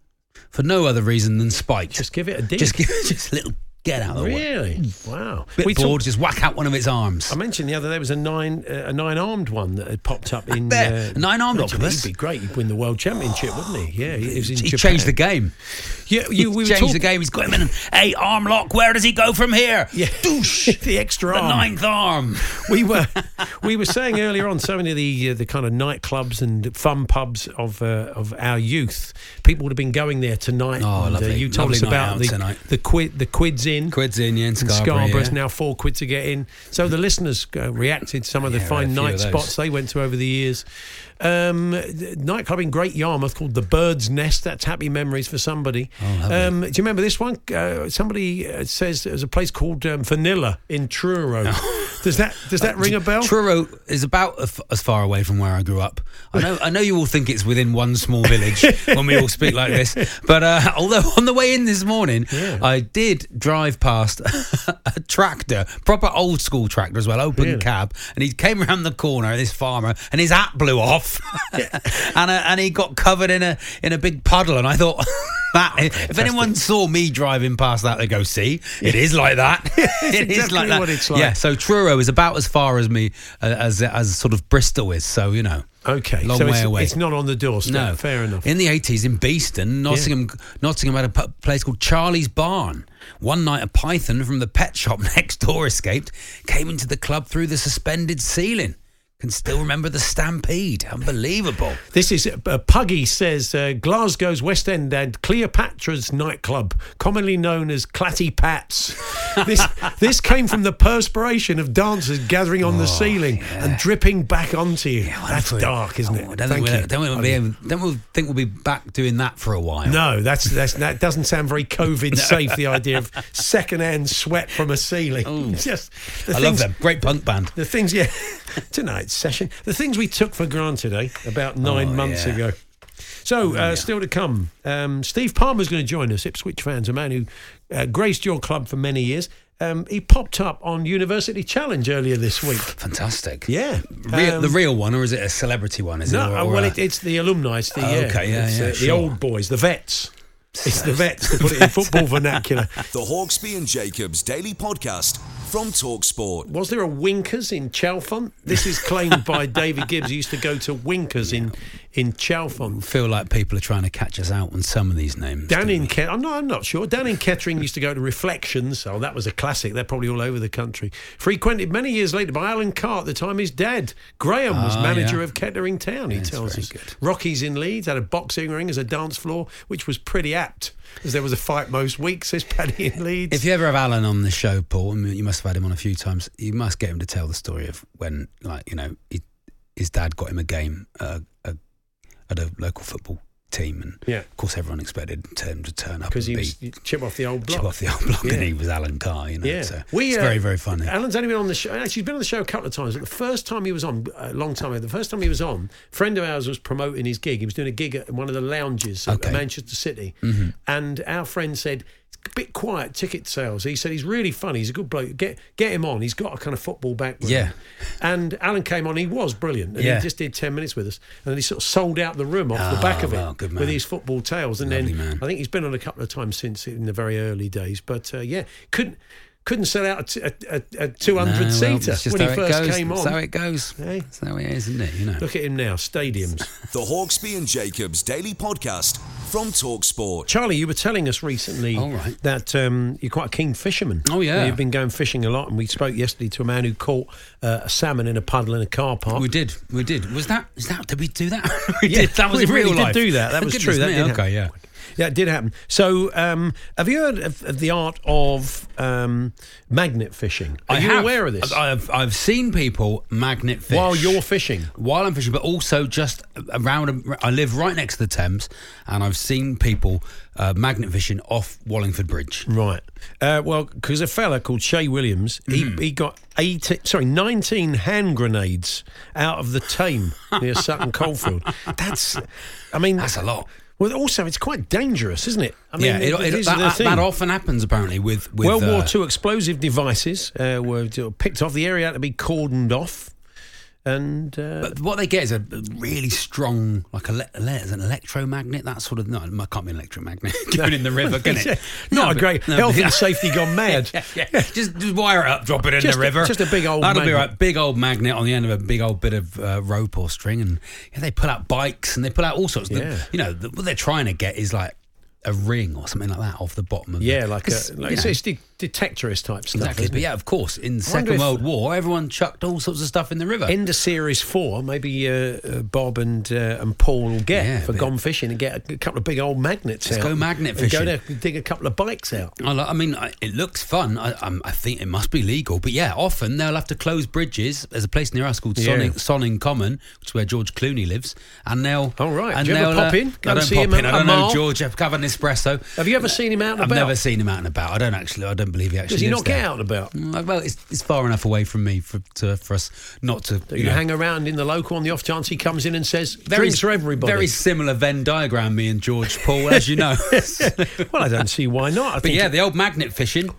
for no other reason than spite. Just give it a dig. Just give it just a little... Get out of the really? way. Really? Wow. Bit we bored, talk- just whack out one of its arms. I mentioned the other day there was a nine uh, a nine-armed one that had popped up in... Uh, a nine-armed octopus? He'd be great. He'd win the World Championship, oh, wouldn't he? Yeah, he was in He Japan. Changed the game. Yeah, you, we He changed talk- the game. He's got him in an hey, arm lock. Where does he go from here? Yeah. Doosh! The extra arm. The ninth arm. We were we were saying earlier on, so many of the uh, the kind of nightclubs and fun pubs of uh, of our youth, people would have been going there tonight. Oh, and, lovely. Uh, you told lovely us about the, the, quid, the quids in In. Quids in, yeah, in Scarborough. Scarborough's yeah. now four quid to get in. So the listeners uh, reacted some of the yeah, fine night spots they went to over the years. Um, nightclub in Great Yarmouth called The Bird's Nest. That's happy memories for somebody. Oh, um, do you remember this one? Uh, somebody uh, says there's a place called um, Vanilla in Truro. Oh. Does that does that uh, ring a bell? Truro is about as far away from where I grew up. I know I know you all think it's within one small village when we all speak like this. But uh, although on the way in this morning, yeah. I did drive past a tractor, proper old school tractor as well, open really? cab, and he came around the corner, this farmer, and his hat blew off. Yeah. and uh, and he got covered in a in a big puddle, and I thought that if, if anyone saw me driving past that, they go, see, yeah. it is like that. It exactly is like that. What it's like. Yeah. So Truro is about as far as me uh, as as sort of Bristol is. So you know. Okay, long so way it's, away. It's not on the doorstep. No, fair enough. In the eighties, in Beeston, Nottingham, yeah. Nottingham had a p- place called Charlie's Barn. One night, a python from the pet shop next door escaped, came into the club through the suspended ceiling. Can still remember the stampede. Unbelievable. This is, uh, Puggy says, uh, Glasgow's West End and Cleopatra's nightclub, commonly known as Clatty Pat's. This this came from the perspiration of dancers gathering on oh, the ceiling yeah. and dripping back onto you. Yeah, that's we, dark, isn't oh, it? Don't Thank you. Don't we we'll think we'll be back doing that for a while. No, that's, that's that doesn't sound very COVID safe, the idea of second-hand sweat from a ceiling. Ooh, just, I things, love them. Great punk band. The things, yeah. Tonight. Session. The things we took for granted, eh? About nine oh, months yeah. ago. So, uh, still to come. Um, Steve Palmer's going to join us, Ipswich fans, a man who uh, graced your club for many years. Um, he popped up on University Challenge earlier this week. Fantastic. Yeah. Real, um, the real one, or is it a celebrity one? Is no, it? No, well, a... it, it's the alumni. It's the, oh, okay, yeah, it's, yeah, uh, sure. The old boys, the vets. It's the vets, to put it in football vernacular. The Hawksby and Jacobs Daily Podcast from TalkSport. Was there a Winkers in Chalfont? This is claimed by David Gibbs. He used to go to Winkers yeah. in, in Chalfont. I feel like people are trying to catch us out on some of these names. Dan in Kettering, I'm not, I'm not sure. Dan in Kettering used to go to Reflections. Oh, that was a classic. They're probably all over the country. Frequented many years later by Alan Carr, at the time his dad, Graham, was oh, manager yeah. of Kettering Town, he yeah, tells us. Good. Rockies in Leeds had a boxing ring as a dance floor, which was pretty accurate. Because there was a fight most weeks, says Paddy in Leeds. If you ever have Alan on the show, Paul, I mean, you must have had him on a few times. You must get him to tell the story of when, like, you know, he, his dad got him a game uh, a, at a local football team, and yeah. of course everyone expected him to turn up because he was be, chip off the old block, chip off the old block, yeah. and he was Alan Carr. You know, yeah. so we, it's uh, very, very funny. Alan's only been on the show. Actually, he's been on the show a couple of times. But the first time he was on, a long time ago, the first time he was on, a friend of ours was promoting his gig. He was doing a gig at one of the lounges okay. at Manchester City, mm-hmm. and our friend said, "It's a bit quiet ticket sales." He said, "He's really funny. He's a good bloke. Get get him on. He's got a kind of football background." Yeah. And Alan came on. He was brilliant, and yeah. he just did ten minutes with us, and then he sort of sold out the room off oh, the back of well, it. Man. With his football tales, and lovely then man. I think he's been on a couple of times since in the very early days. But uh, yeah, couldn't couldn't sell out a, a, a two hundred no, seater well, when he first goes. came on. That's how it goes. Hey? That's how it is, isn't it? You know. Look at him now, stadiums. The Hawksby and Jacobs Daily Podcast from TalkSport. Charlie, you were telling us recently All right. that um, you're quite a keen fisherman. Oh yeah, you've been going fishing a lot, and we spoke yesterday to a man who caught uh, a salmon in a puddle in a car park. We did, we did. Was that? Is that? Did we do that? we yeah, did. That was we real really life. Did do that. That was Goodness true. That did okay, yeah. Yeah, it did happen. So, um, have you heard of, of the art of um, magnet fishing? Are I you have, aware of this? I've, I've seen people magnet fish. While you're fishing? While I'm fishing, but also just around... I live right next to the Thames, and I've seen people uh, magnet fishing off Wallingford Bridge. Right. Uh, well, because a fella called Shay Williams, mm. he, he got eighteen, sorry, nineteen hand grenades out of the Tame near Sutton Coldfield. That's... I mean... That's a lot. Well, also, it's quite dangerous, isn't it? I mean, yeah, it, it, it, that, that often happens, apparently, with... with World uh, War Two explosive devices uh, were picked off. The area had to be cordoned off. And uh, but what they get is a really strong, like ele- an electromagnet, that sort of... No, it can't be an electromagnet. Given no. in the river, can it? Not no, a great... No, health and safety gone mad. yeah, yeah, yeah. Just, just wire it up, drop it in just the river. A, just a big old That'll magnet. be right. Big old magnet on the end of a big old bit of uh, rope or string. And yeah, they pull out bikes and they pull out all sorts. Of yeah. the, you know, the, what they're trying to get is like a ring or something like that off the bottom of yeah, the... Yeah, like, a, like you know, it's de- detectorist type stuff. Exactly, but yeah, of course, in the Second World War, everyone chucked all sorts of stuff in the river. Into Series four, maybe uh, uh, Bob and uh, and Paul will get yeah, for gone fishing and get a, a couple of big old magnets Let's out. Let's go magnet fishing. And go there, dig a couple of bikes out. I, like, I mean, I, it looks fun. I, I'm, I think it must be legal, but yeah, often they'll have to close bridges. There's a place near us called yeah. Sonning Common, which is where George Clooney lives, and they'll... Oh, right. And do you ever pop in? Go I don't see pop him in. I don't know George. I've covered an espresso. Have you ever seen him out and I've about? I've never seen him out and about. I don't actually... I don't I don't believe he actually Does he lives not there. Get out and about? Well, it's, it's far enough away from me for, to, for us not to... You, you know, hang around in the local on the off chance he comes in and says, drinks for everybody. Very similar Venn diagram, me and George Paul, as you know. Well, I don't see why not. I but think yeah, it, the old magnet fishing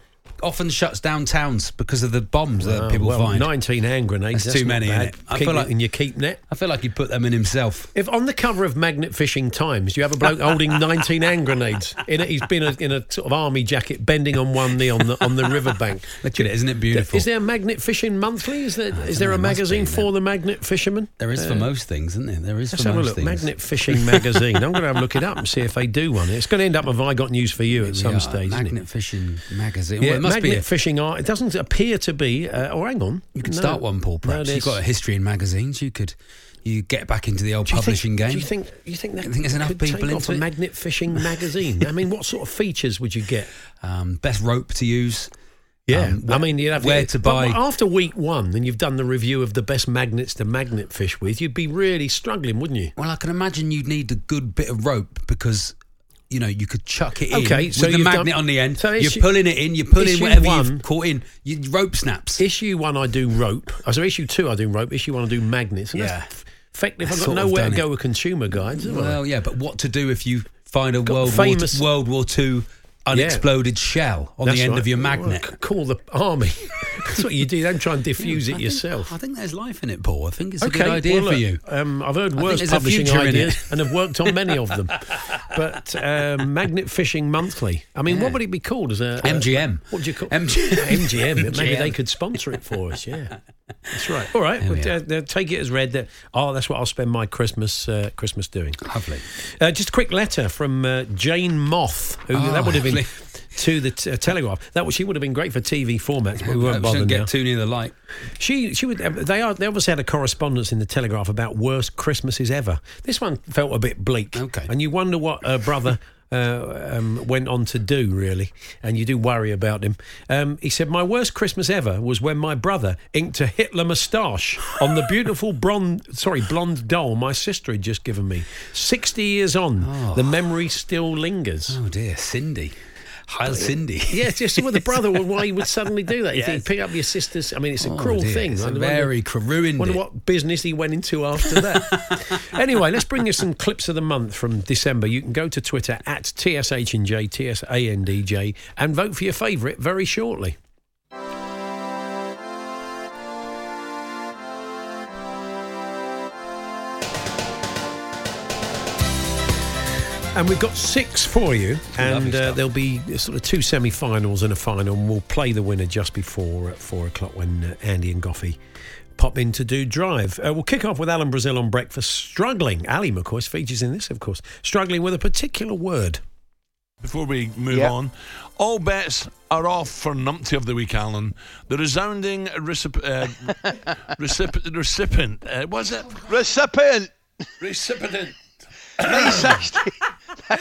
often shuts down towns because of the bombs oh, that people well, find. nineteen hand grenades. That's, that's too many, isn't it? I keep feel like in your keep net. I feel like he put them in himself. If on the cover of Magnet Fishing Times, you have a bloke holding nineteen hand grenades. In it, he's been a, in a sort of army jacket, bending on one knee on the on the riverbank. Look at it, isn't it beautiful? Is there a Magnet Fishing Monthly? Is there oh, is there a magazine be, for the magnet fisherman? There is uh, for most things, isn't there? There is let's for have most a look. Things. Magnet Fishing Magazine. I'm going to have a look it up and see if they do one. It's going to end up with I Got News for You at yeah, some stage. Magnet it? Fishing Magazine. Yeah. Well, must magnet be a, fishing art. It doesn't appear to be. Uh, or hang on, you could no, start one, Paul. Perhaps no, you've got a history in magazines. You could, you get back into the old publishing think, game. Do you think? You think that? Do you think there's enough people into off it? A magnet fishing magazine. I mean, what sort of features would you get? Um, best rope to use. Yeah, um, where, I mean, you'd have where to, to buy after week one, and you've done the review of the best magnets to magnet fish with. You'd be really struggling, wouldn't you? Well, I can imagine you'd need a good bit of rope because. You know, you could chuck it in okay, so with the magnet done, on the end. So issue, you're pulling it in, you're pulling whatever one, you've caught in. You, rope snaps. Issue one, I do rope. Oh, so issue two, I do rope. Issue one, I do magnets. And yeah. That's effective. I've got nowhere to go it. with consumer guides. Well, I? yeah, but what to do if you find a World War, World War Two an yeah. exploded shell on That's the end right. of your magnet. Well, call the army. That's what you do. Don't try and defuse yeah, it I yourself. Think, I think there's life in it, Paul. I think it's okay, a good idea well, look, for you. Um, I've heard worse publishing ideas and have worked on many of them. But uh, Magnet Fishing Monthly. I mean, yeah. what would it be called? As a, M G M. A, what do you call it? M G M. Maybe they could sponsor it for us, yeah. That's right. All right, well, uh, uh, take it as read that. Oh, that's what I'll spend my Christmas uh, Christmas doing. Lovely. Uh, just a quick letter from uh, Jane Moth. Who oh, that would have been to the t- uh, Telegraph. That she would have been great for T V formats, but we won't bother now. Get too near the light. She she would. Uh, they are. They obviously had a correspondence in the Telegraph about worst Christmases ever. This one felt a bit bleak. Okay. And you wonder what her brother. Uh, um, went on to do, really, and you do worry about him. Um, he said, my worst Christmas ever was when my brother inked a Hitler moustache on the beautiful bron- sorry, blonde doll my sister had just given me. sixty years on, oh. the memory still lingers. Oh dear, Cindy. Heil Cindy. Yeah, just with a brother, why he would suddenly do that. Yes. He'd pick up your sister's... I mean, it's a oh, cruel dear. thing. It's I wonder, very ruined wonder it. What business he went into after that. Anyway, let's bring you some clips of the month from December. You can go to Twitter at T S H N J, T S A N D J, and vote for your favourite very shortly. And we've got six for you, and uh, there'll be sort of two semi-finals and a final, and we'll play the winner just before at four o'clock when uh, Andy and Goffey pop in to do Drive. Uh, we'll kick off with Alan Brazil on breakfast, struggling, Ali McCoy's features in this, of course, struggling with a particular word. Before we move yep. on, all bets are off for numpty of the week, Alan. The resounding recip- uh, recip- recipient, uh, was it? Recipient! Recipient! May sixteenth. A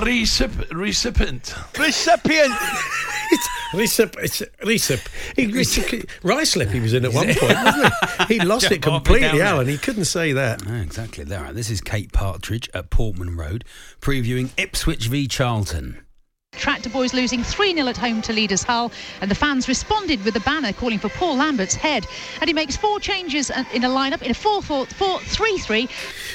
recip- recipient. Recipient. Recip. Recip. He, recip. Rice lip he was in at one point, wasn't he? He lost it completely, Alan. He couldn't say that. No, exactly. There. This is Kate Partridge at Portman Road previewing Ipswich v Charlton. Tractor boys losing three nil at home to leaders Hull, and the fans responded with a banner calling for Paul Lambert's head, and he makes four changes in a lineup in a four four four three three,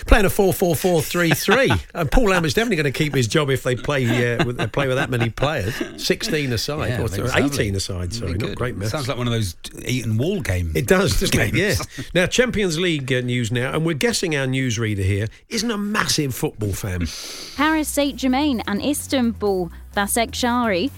playing a four four four three three. And Paul Lambert's definitely going to keep his job if they play uh, with, they play with that many players. Sixteen aside, yeah, or exactly. eighteen aside. Sorry, not great maths. Sounds like one of those Eton Wall games. It does, doesn't it? Yeah. Now Champions League uh, news now, and we're guessing our newsreader here isn't a massive football fan. Paris Saint-Germain and Istanbul. That's Ekshari.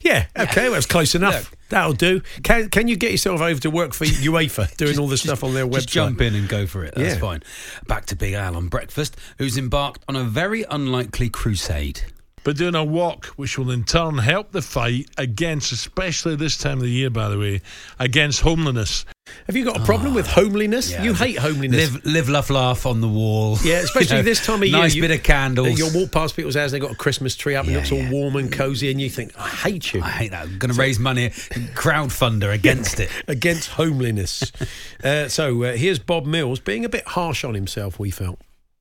Yeah, okay, well, that's close enough. Look, that'll do. Can can you get yourself over to work for UEFA, doing just, all the stuff on their website? Just jump in and go for it, that's yeah. fine. Back to Big Al on breakfast, who's embarked on a very unlikely crusade. But doing a walk which will in turn help the fight against, especially this time of the year, by the way, against homelessness. Have you got a problem oh, with homeliness? Yeah, you hate homeliness. Live, live, laugh, laugh on the wall. Yeah, especially you know, this time of year. Nice you, bit of candles. You'll walk past people's houses, they've got a Christmas tree up, yeah, and it looks yeah. all warm and cosy, and you think, I hate you. I hate that. I'm going to so, raise money, crowdfunder against it. Against homeliness. uh, so uh, here's Bob Mills being a bit harsh on himself, we felt.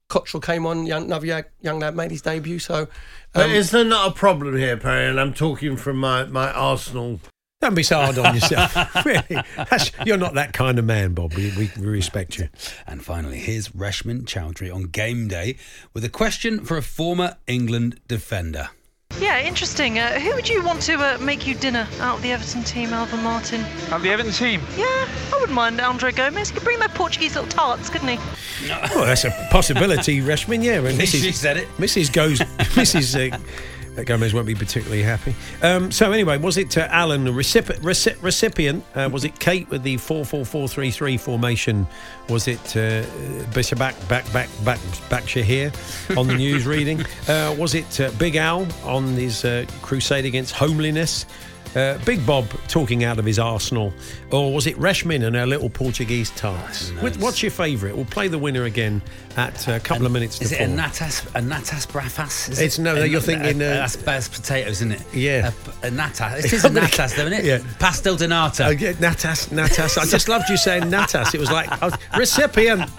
Cottrell came on, another young lad made his debut, so... Um, but is there not a problem here, Perry? And I'm talking from my, my Arsenal... Don't be so hard on yourself. Really, That's, you're not that kind of man, Bob. We, we, we respect you. And finally, here's Reshman Chowdhury on Game Day with a question for a former England defender. Yeah, interesting. Uh, who would you want to uh, make you dinner out of the Everton team, Alvin Martin? Out of the Everton team? Yeah, I wouldn't mind Andre Gomes. He could bring their Portuguese little tarts, couldn't he? No. Well, that's a possibility, Reshman, yeah. When Missus She said it. Missus goes... Missus Uh, That Gomez won't be particularly happy. Um, so anyway, was it uh, Alan, the recip- reci- recipient? Uh, was it Kate with the four four four three three formation? Was it uh, Bishabak, back, back, back, back Shahir on the news reading? Uh, was it uh, Big Al on his uh, crusade against homeliness? Uh, Big Bob talking out of his Arsenal? Or was it Reshmin and her little Portuguese tarts? Oh, nice. What's your favourite? We'll play the winner again at a couple an, of minutes to Is it a natas, a natas brafas? Is it's, it, no, no, you're thinking... A, a, uh, that's, that's potatoes, isn't it? Yeah. A, a natas. It is a natas, though, isn't it? Yeah. Pastel de nata. Uh, yeah, natas, natas. I just loved you saying natas. It was like, I was, recipient.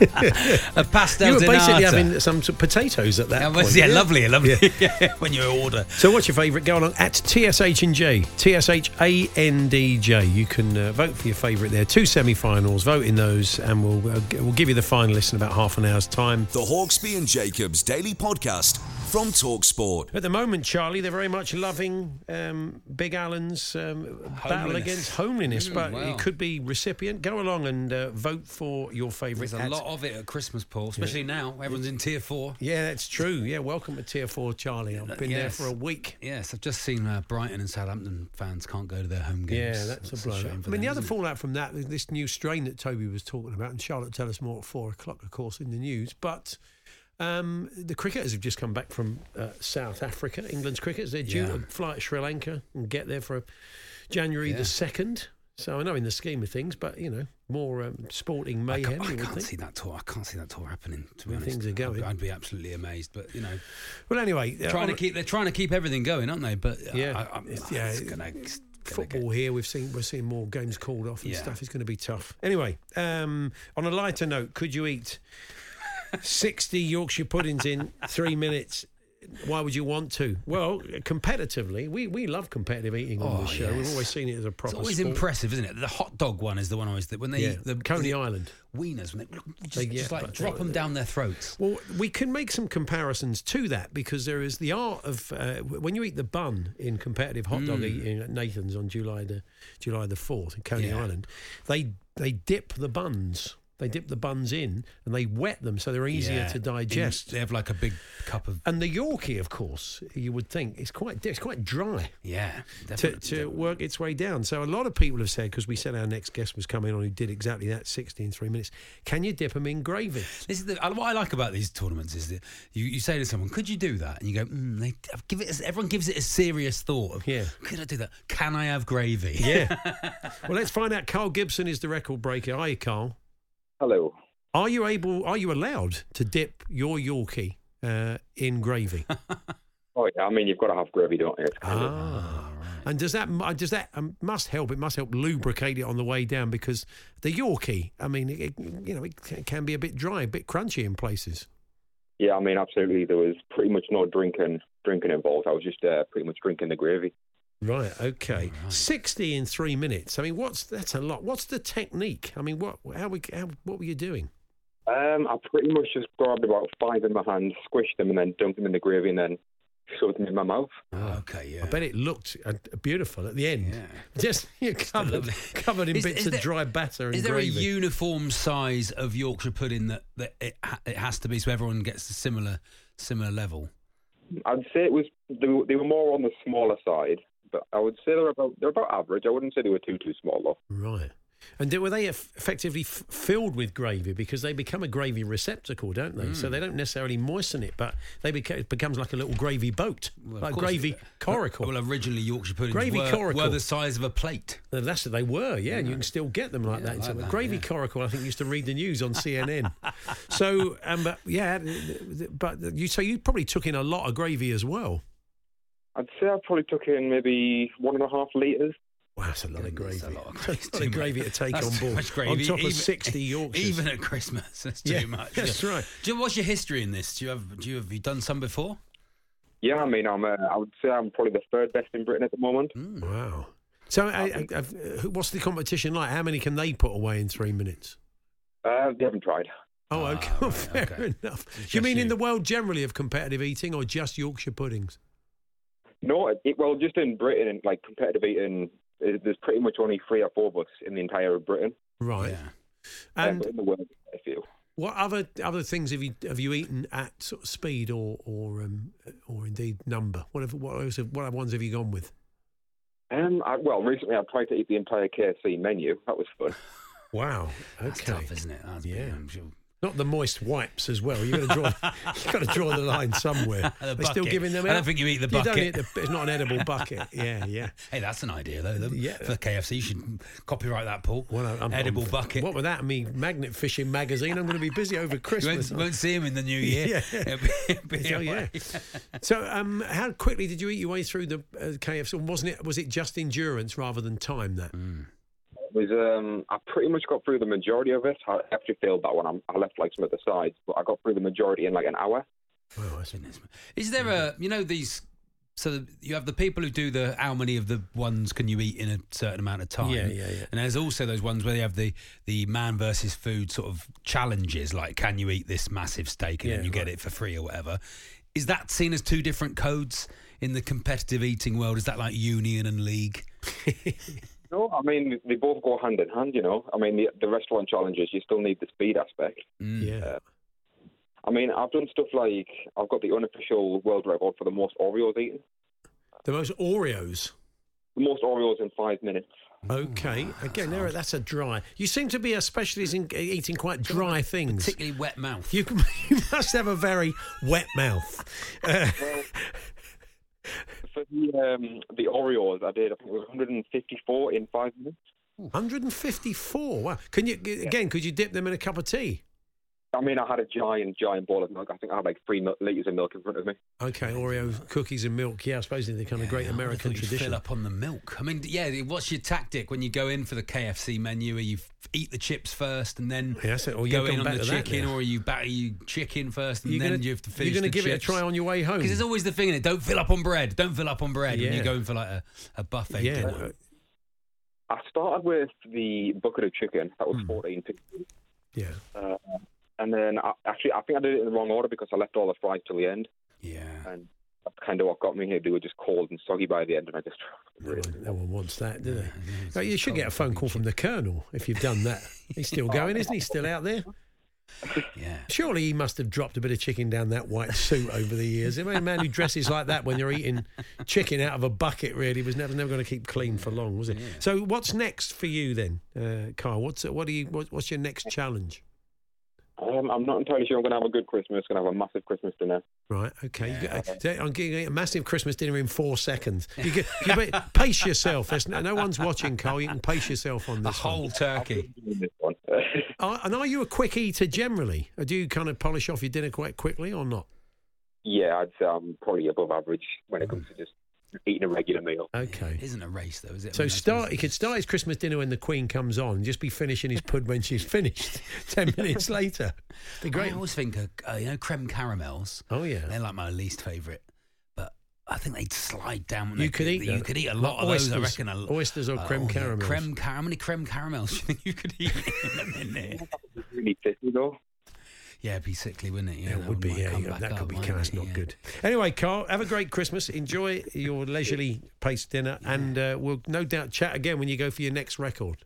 A pastel. You were basically dinata. Having some potatoes at that, that was, point. Yeah, yeah, lovely, lovely. Yeah. Yeah, when you order. So what's your favourite? Go along at T S H and G. T S H A N D J. You can uh, vote for your favourite there. Two semi-finals. Vote in those and we'll, uh, we'll give you the finalists in about half an hour's time. The Hawksby and Jacobs Daily Podcast from TalkSport. At the moment, Charlie, they're very much loving um, Big Alan's um, battle against homelessness, mm, but wow. It could be recipient. Go along and uh, vote for your favourite. There's a lot of it at Christmas, Paul, especially yeah. now. Everyone's in Tier four. Yeah, that's true. Yeah, welcome to Tier four, Charlie. I've been yes. there for a week. Yes, I've just seen uh, Brighton and Southampton fans can't go to their home games. Yeah, that's, that's a blow. A I mean, them, the other fallout from that is this new strain that Toby was talking about, and Charlotte tell us more at four o'clock, of course, in the news, but... Um, the cricketers have just come back from uh, South Africa. England's cricketers, they're due yeah. to fly to Sri Lanka and get there for January yeah. the second. So I know in the scheme of things, but you know, more um, sporting mayhem. I can't, I can't see that tour. I can't see that tour happening. To be honest, things are going. I'd, I'd be absolutely amazed. But you know, well, anyway, trying uh, to keep they're trying to keep everything going, aren't they? But yeah, I, I, I'm, it's, yeah, it's gonna. It's, Football here, we've seen, we're seeing more games called off and yeah. stuff. It's going to be tough. Anyway, um, on a lighter note, could you eat sixty Yorkshire puddings in three minutes? Why would you want to? Well, competitively, we, we love competitive eating on oh, the show. Yes. We've always seen it as a proper It's always sport. Impressive, isn't it? The hot dog one is the one I always... When they yeah. eat the Coney Island. Wieners, when they just, they, yeah, just like drop them down their throats. Well, we can make some comparisons to that because there is the art of... Uh, when you eat the bun in competitive hot mm. dog eating at Nathan's on July the July the fourth in Coney yeah. Island, they they dip the buns... They dip the buns in and they wet them so they're easier yeah. to digest. In, they have like a big cup of... And the Yorkie, of course, you would think, is quite it's quite dry Yeah, to, to work its way down. So a lot of people have said, because we said our next guest was coming on who did exactly that, sixty in three minutes, can you dip them in gravy? This is the, what I like about these tournaments is that you, you say to someone, could you do that? And you go, mm, they give it. everyone gives it a serious thought of, yeah. could I do that? Can I have gravy? Yeah. Well, let's find out. Carl Gibson is the record breaker. Hiya, Carl. Hello. Are you able? Are you allowed to dip your Yorkie uh, in gravy? Oh yeah, I mean you've got to have gravy, don't you? Ah, right. And does that does that um, must help? It must help lubricate it on the way down because the Yorkie, I mean, it, you know, it can be a bit dry, a bit crunchy in places. Yeah, I mean, absolutely. There was pretty much no drinking drinking involved. I was just uh, pretty much drinking the gravy. Right, okay. Right. sixty in three minutes. I mean, what's that's a lot. What's the technique? I mean, what how we how, what were you doing? Um, I pretty much just grabbed about five in my hand, squished them, and then dumped them in the gravy, and then shoved them in my mouth. Oh, okay, yeah. I bet it looked uh, beautiful at the end. Yeah. Just you know, covered covered in is, bits is of there, dry batter and gravy. Is there a uniform size of Yorkshire pudding that, that it it has to be so everyone gets a similar similar level? I'd say it was they were, they were more on the smaller side. But I would say they're about they're about average. I wouldn't say they were too too small though. Right, and were they effectively f- filled with gravy because they become a gravy receptacle, don't they? Mm. So they don't necessarily moisten it, but they beca- it becomes like a little gravy boat, well, like gravy coracle. Well, originally Yorkshire puddings gravy were, were the size of a plate. Well, that's what they were, yeah, yeah. And you can still get them like yeah, that. Like so that gravy yeah. coracle, I think, used to read the news on C N N. So, um, but yeah, but you so you probably took in a lot of gravy as well. I'd say I probably took in maybe one and a half litres. Wow, that's a lot of gravy. That's a lot of gravy, that's that's gravy to take that's on board. Too much gravy. On top even, of sixty Yorkshires. Even at Christmas, that's too yeah, much. That's yeah. right. Do you, what's your history in this? Do you have do you have you done some before? Yeah, I mean, I'm. Uh, I would say I'm probably the third best in Britain at the moment. Mm. Wow. So, I, I, I, what's the competition like? How many can they put away in three minutes? Uh, they haven't tried. Oh, ah, okay. Right, fair okay. enough. Do you mean you. in the world generally of competitive eating, or just Yorkshire puddings? No, it, well, just in Britain, and like competitive eating, it, there's pretty much only three or four of us in the entire of Britain. Right. Yeah. And yeah, in the world, I feel. What other other things have you have you eaten at sort of speed or or um, or indeed number? What have, what else have, what ones have you gone with? Um, I, well, recently I tried to eat the entire K F C menu. That was fun. Wow. Okay. That's tough, isn't it? That's yeah. I'm sure. Not the moist wipes as well. You've got to draw, you've got to draw the line somewhere. The They're still giving them out. I don't think you eat the bucket. You don't eat the, it's not an edible bucket. Yeah, yeah. Hey, that's an idea, though. The, yeah. For K F C, you should copyright that, Paul. Well, I'm, edible I'm, bucket. What with that, me magnet fishing magazine, I'm going to be busy over Christmas. You won't, won't see him in the new year. Yeah. It'll be, it'll be so, yeah. so um, how quickly did you eat your way through the uh, K F C? Wasn't it, was it just endurance rather than time, that? Mm. was um, I pretty much got through the majority of it. I actually failed that one. I left like some of the sides, but I got through the majority in like an hour. Oh, is there a, you know, these, so you have the people who do the how many of the ones can you eat in a certain amount of time? Yeah, yeah, yeah. And there's also those ones where they have the, the man versus food sort of challenges, like can you eat this massive steak and yeah, then you right. get it for free or whatever. Is that seen as two different codes in the competitive eating world? Is that like union and league? No, I mean, they both go hand in hand, you know. I mean, the, the restaurant challenges, you still need the speed aspect. Mm. Yeah. Uh, I mean, I've done stuff like, I've got the unofficial world record for the most Oreos eaten. The most Oreos? The most Oreos in five minutes. Okay. Oh, again, that's, that's a dry... You seem to be a specialist in eating quite dry things. Particularly wet mouth. You, can, you must have a very wet mouth. Uh, well, for the, um, the Oreos I did, I think it was one hundred fifty-four in five minutes. one hundred fifty-four? Wow. Can you, again, yeah. could you dip them in a cup of tea? I mean, I had a giant, giant bowl of milk. I think I had like three litres of milk in front of me. Okay, Oreo cookies and milk. Yeah, I suppose they're the kind yeah, of great American tradition. Fill up on the milk. I mean, yeah, what's your tactic when you go in for the K F C menu? Are you eat the chips first and then yeah, that's it. Or you go in on the chicken, that, or are you batter you chicken first and you're then gonna, you have to finish the chips? You're going to give chips. it a try on your way home. Because there's always the thing in it, don't fill up on bread, don't fill up on bread yeah. when you go in for like a, a buffet yeah. dinner. I started with the bucket of chicken. That was mm. fourteen p. Yeah. Uh, And then, I, actually, I think I did it in the wrong order because I left all the fries till the end. Yeah. And that's kind of what got me here. They were just cold and soggy by the end, and I just... No, really one, no one wants that, do they? Yeah, yeah, so you should get a phone call from the Colonel if you've done that. He's still going, isn't he? Still out there? Yeah. Surely he must have dropped a bit of chicken down that white suit over the years. I mean, a man who dresses like that when you're eating chicken out of a bucket really was never never going to keep clean for long, was it? Yeah. So what's next for you then, uh, Carl? What's what do you what, what's your next challenge? Um, I'm not entirely sure I'm going to have a good Christmas. I'm going to have a massive Christmas dinner. Right, okay. Yeah. Got, so I'm getting a massive Christmas dinner in four seconds. You, get, you be, pace yourself. There's no, no one's watching, Carl. You can pace yourself on this. A whole one. Turkey. Are, and are you a quick eater generally? Or do you kind of polish off your dinner quite quickly or not? Yeah, I'd say I'm probably above average when it comes to just eating a regular meal. Okay. It isn't a race, though, is it? So I mean, start. He could start his Christmas dinner when the Queen comes on and just be finishing his pud when she's finished ten minutes later. Be great. I always think, of, uh, you know, creme caramels. Oh, yeah. They're like my least favourite. But I think they'd slide down. When you could eat them. You could eat a lot of oysters, those, I reckon. A, oysters or uh, creme oh, caramels. Yeah, creme car- How many creme caramels do you think you could eat in a minute? Really fifty, though. Yeah, it'd be sickly, wouldn't it? You know, it would be, yeah. yeah that could be cast, not yeah. good. Anyway, Carl, have a great Christmas. Enjoy your leisurely paced dinner, yeah. and uh, we'll no doubt chat again when you go for your next record.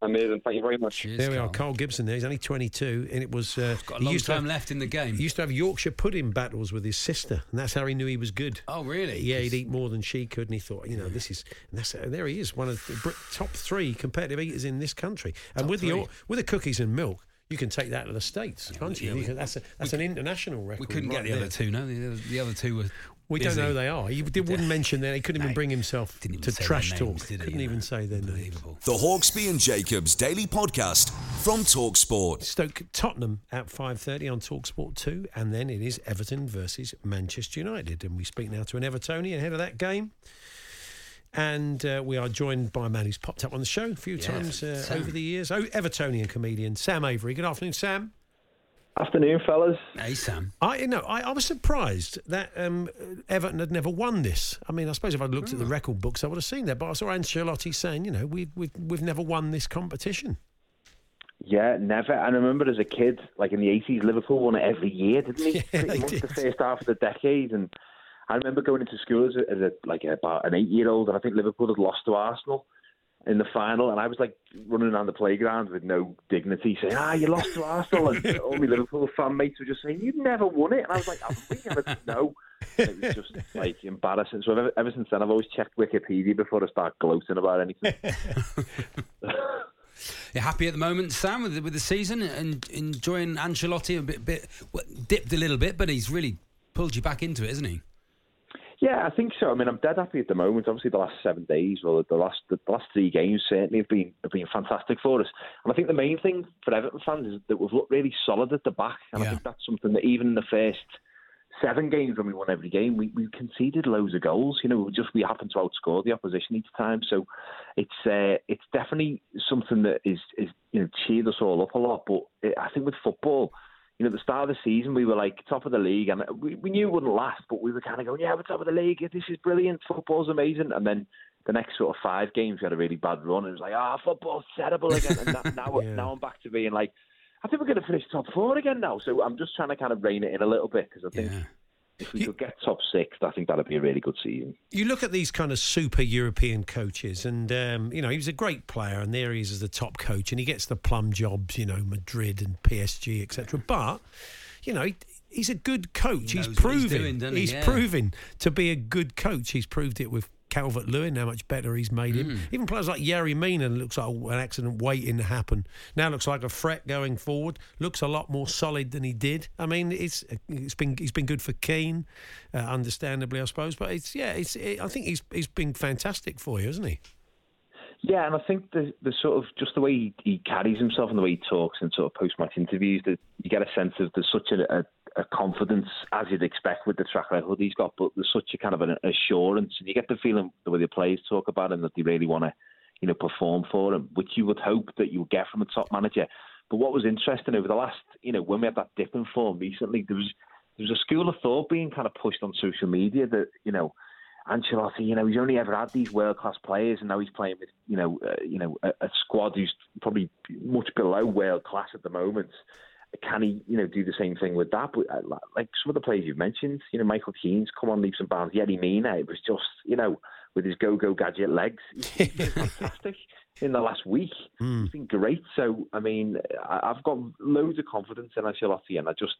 Amazing. Thank you very much. Cheers, there we Carl. are. Carl Gibson there. He's only twenty-two, and it was... Uh, got a long time have, left in the game. He used to have Yorkshire pudding battles with his sister, and that's how he knew he was good. Oh, really? Yeah, he'd eat more than she could, and he thought, you know, yeah. this is... And that's and there he is, one of the top three competitive eaters in this country. And top with three. the with the cookies and milk, you can take that to the States, yeah, can't you? Yeah, you can, that's a, that's an international record. We couldn't right get the there. other two, no? The, the other two were... We busy. don't know they are. He wouldn't mention that. He couldn't no, even bring himself to trash names, talk. He, couldn't you even know? say their names. The Hawksby and Jacobs Daily Podcast from TalkSport. Stoke Tottenham at five thirty on TalkSport two, and then it is Everton versus Manchester United. And we speak now to an Evertonian ahead of that game. And uh, we are joined by a man who's popped up on the show a few yeah, times uh, over the years. Oh, Evertonian comedian Sam Avery. Good afternoon, Sam. Afternoon, fellas. Hey, Sam. I you know I, I was surprised that um, Everton had never won this. I mean, I suppose if I'd looked oh. at the record books, I would have seen that. But I saw Ancelotti saying, you know, we, we, we've never won this competition. Yeah, never. And I remember as a kid, like in the eighties, Liverpool won it every year, didn't they? Yeah, they did. The first half of the decade and... I remember going into school as, a, as a, like about an eight-year-old, and I think Liverpool had lost to Arsenal in the final, and I was like running around the playground with no dignity, saying, "Ah, you lost to Arsenal," and all my Liverpool fan mates were just saying, "You never won it," and I was like, "I think no." It was just like embarrassing. So ever, ever since then, I've always checked Wikipedia before I start gloating about anything. You're happy at the moment, Sam, with the, with the season and enjoying Ancelotti a bit, bit well, dipped a little bit, but he's really pulled you back into it, isn't he? Yeah, I think so. I mean, I'm dead happy at the moment. Obviously, the last seven days, well, the last the last three games certainly have been have been fantastic for us. And I think the main thing for Everton fans is that we've looked really solid at the back. And yeah. I think that's something that even in the first seven games when we won every game, we, we conceded loads of goals. You know, we just we happened to outscore the opposition each time. So it's uh, it's definitely something that is, is you know cheered us all up a lot. But it, I think with football, you know, at the start of the season we were like top of the league, and we, we knew it wouldn't last, but we were kind of going, yeah, we're top of the league. This is brilliant. Football's amazing. And then the next sort of five games we had a really bad run, and it was like, ah, oh, football's terrible again. And that, now yeah. now I'm back to being like, I think we're going to finish top four again now. So I'm just trying to kind of rein it in a little bit, because I think yeah. if we you, could get top six, I think that would be a really good season. You look at these kind of super European coaches and, um, you know, he was a great player and there he is as the top coach and he gets the plum jobs, you know, Madrid and P S G, et cetera. But, you know, he, he's a good coach. He he's proven he's, doing, doesn't he? he's yeah. proven to be a good coach. He's proved it with Calvert-Lewin, how much better he's made him. Mm. Even players like Yerry Mina looks like an accident waiting to happen. Now looks like a threat going forward. Looks a lot more solid than he did. I mean, it's it's been he's been good for Keane, uh, understandably, I suppose. But it's yeah, it's it, I think he's he's been fantastic for you, hasn't he? Yeah, and I think the the sort of just the way he, he carries himself and the way he talks in sort of post-match interviews, that you get a sense of there's such a, a a confidence, as you'd expect with the track record he's got, but there's such a kind of an assurance, and you get the feeling the way the players talk about him that they really want to, you know, perform for him, which you would hope that you'll get from a top manager. But what was interesting over the last, you know, when we had that dip in form recently, there was there was a school of thought being kind of pushed on social media that, you know, Ancelotti, you know, he's only ever had these world-class players, and now he's playing with, you know, uh, you know, a, a squad who's probably much below world-class at the moment. Can he, you know, do the same thing with that? But like some of the players you've mentioned, you know, Michael Keane's come on leaps and bounds. Yerry Mina, it was just, you know, with his go-go gadget legs, he's been fantastic in the last week. Mm. He's been great. So, I mean, I've got loads of confidence in Ancelotti, and I just,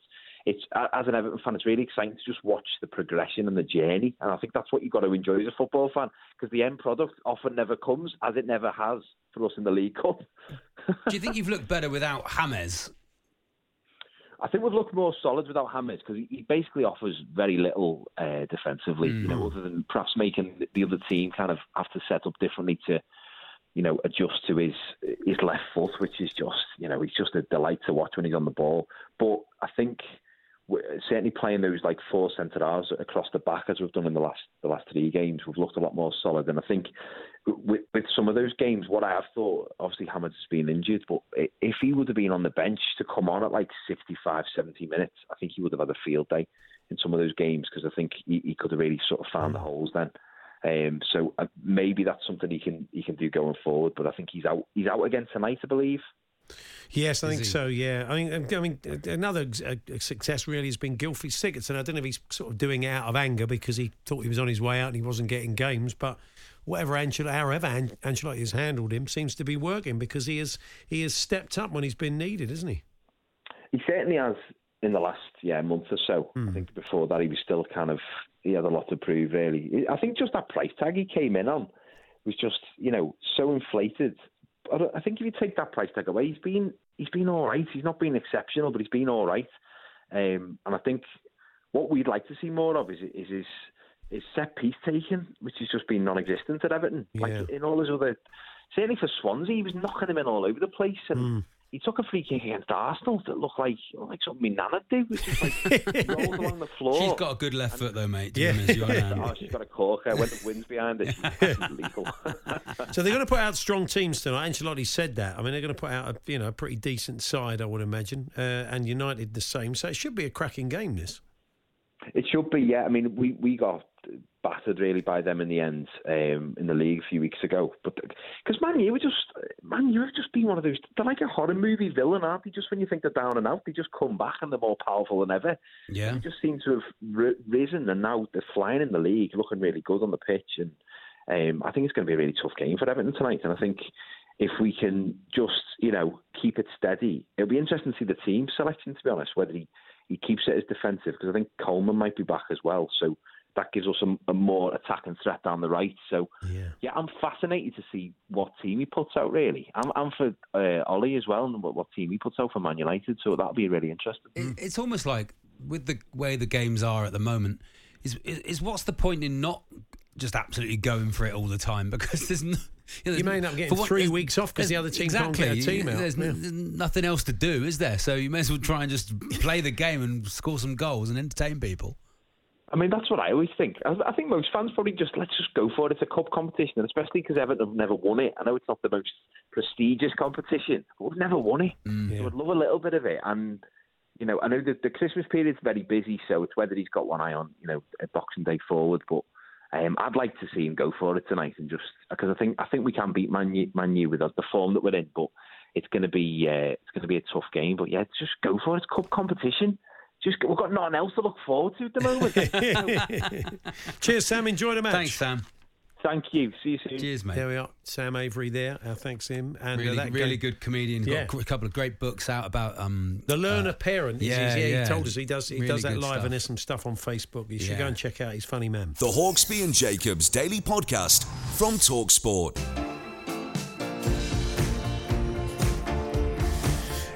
it's as an Everton fan, it's really exciting to just watch the progression and the journey. And I think that's what you've got to enjoy as a football fan, because the end product often never comes, as it never has for us in the League Cup. Do you think you've looked better without James? I think we've looked more solid without James, because he basically offers very little uh, defensively, mm. you know, other than perhaps making the other team kind of have to set up differently to, you know, adjust to his his left foot, which is just, you know, he's just a delight to watch when he's on the ball. But I think we're certainly playing those like four centre halves across the back, as we've done in the last the last three games, we've looked a lot more solid. And I think with, with some of those games, what I have thought, obviously James has been injured, but if he would have been on the bench to come on at like sixty-five, seventy minutes, I think he would have had a field day in some of those games, because I think he, he could have really sort of found the holes then. Um, so maybe that's something he can he can do going forward. But I think he's out he's out again tonight, I believe. Yes, I Is think he? so, yeah. I mean, I mean, another success really has been Gylfi Sigurdsson. I don't know if he's sort of doing it out of anger because he thought he was on his way out and he wasn't getting games, but whatever Ancelotti, however Ancelotti has handled him, seems to be working, because he has, he has stepped up when he's been needed, isn't he? He certainly has in the last yeah month or so. Mm. I think before that he was still kind of, he had a lot to prove, really. I think just that price tag he came in on was just, you know, so inflated. I think if you take that price tag away, he's been he's been all right. He's not been exceptional, but he's been all right. Um, and I think what we'd like to see more of is, is his his set piece taking, which has just been non-existent at Everton. Yeah. Like in all his other, certainly for Swansea, he was knocking them in all over the place, and mm. he took a free kick against Arsenal that looked like like something my nana'd do, which is like rolled along the floor. She's got a good left and, foot though, mate. Yeah. Oh, she's got a corker. When the wind's behind it, she's lethal. So they're going to put out strong teams tonight. Ancelotti said that. I mean, they're going to put out a, you know, a pretty decent side, I would imagine, uh, and United the same. So it should be a cracking game, this. It should be, yeah. I mean, we, we got battered really by them in the end um, in the league a few weeks ago. But because Man U were just, Man U have just been one of those. They're like a horror movie villain, aren't they? Just when you think they're down and out, they just come back and they're more powerful than ever. Yeah, they just seem to have risen, and now they're flying in the league, looking really good on the pitch. And um, I think it's going to be a really tough game for Everton tonight. And I think if we can just, you know, keep it steady, it'll be interesting to see the team selection, to be honest, whether he, he keeps it as defensive, because I think Coleman might be back as well. So that gives us a, a more attacking threat down the right. So, yeah. yeah, I'm fascinated to see what team he puts out, really. I'm, I'm for uh, Ollie as well, and what, what team he puts out for Man United. So that'll be really interesting. It, it's almost like, with the way the games are at the moment, is, is, is what's the point in not just absolutely going for it all the time? Because there's no... You, know, you may end up getting what, three weeks off because the other team exactly, can't get a team out. There's, yeah. n- there's nothing else to do, is there? So you may as well try and just play the game and score some goals and entertain people. I mean, that's what I always think. I, I think most fans probably just, let's just go for it. It's a cup competition, and especially because Everton have never won it. I know it's not the most prestigious competition, but we've never won it. Mm, yeah. So I'd love a little bit of it. And, you know, I know that the Christmas period's very busy, so it's whether he's got one eye on, you know, Boxing Day forward. But um, I'd like to see him go for it tonight, and just because I think I think we can beat Man U, Man U with the form that we're in. But it's going to be uh, it's going to be a tough game. But yeah, just go for it. It's cup competition. Just, we've got nothing else to look forward to at the moment. Cheers, Sam. Enjoy the match. Thanks, Sam. Thank you. See you soon. Cheers, mate. There we are. Sam Avery there. Our thanks to him. And really, uh, that really good comedian. Yeah. Got a couple of great books out about um, the learner uh, parent. Yeah, yeah, yeah. He told us he does. He really does that live, stuff. And there's some stuff on Facebook. You should yeah. go and check out. He's funny, man. The Hawksby and Jacobs Daily Podcast from TalkSport.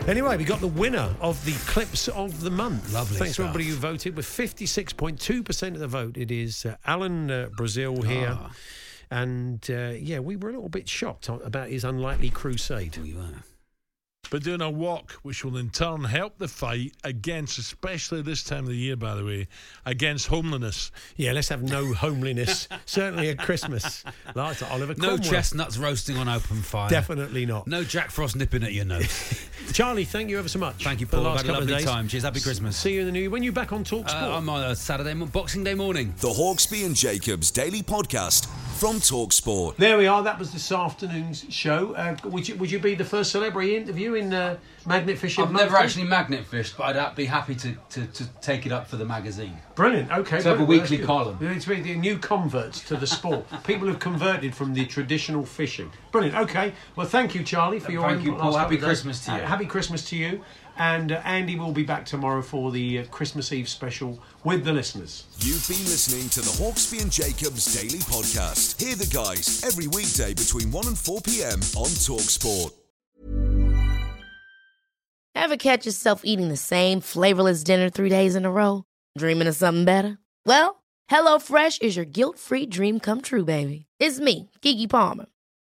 Anyway, we got the winner of the clips of the month. Lovely. Thanks stuff. To everybody who voted. With fifty-six point two percent of the vote, it is uh, Alan uh, Brazil here. Oh. And, uh, yeah, we were a little bit shocked about his unlikely crusade. We were. But doing a walk, which will in turn help the fight against, especially this time of the year, by the way, against homeliness. Yeah, let's have no homeliness. Certainly at Christmas. Like Oliver Cromwell. No chestnuts roasting on open fire. Definitely not. No Jack Frost nipping at your nose. Charlie, thank you ever so much. Thank you, Paul. I've had a lovely time. Cheers. Happy Christmas. See you in the new year. When are you back on TalkSport? Uh, I'm on a Saturday, Boxing Day morning. The Hawksby and Jacobs Daily Podcast from TalkSport. There we are. That was this afternoon's show. Uh, would you, would you be the first celebrity interview in uh, magnet fishing? I've never monthly? actually magnet fished, but I'd be happy to, to, to take it up for the magazine. Brilliant. Okay. So have a weekly column. It's really new converts to the sport. People have converted from the traditional fishing. Brilliant. Okay. Well, thank you, Charlie, for your. Thank you, Paul. Happy Christmas to you. Happy Christmas to you. And uh, Andy will be back tomorrow for the uh, Christmas Eve special with the listeners. You've been listening to the Hawksby and Jacobs Daily Podcast. Hear the guys every weekday between one and four p.m. on TalkSport. Ever catch yourself eating the same flavourless dinner three days in a row? Dreaming of something better? Well, HelloFresh is your guilt-free dream come true, baby. It's me, Keke Palmer.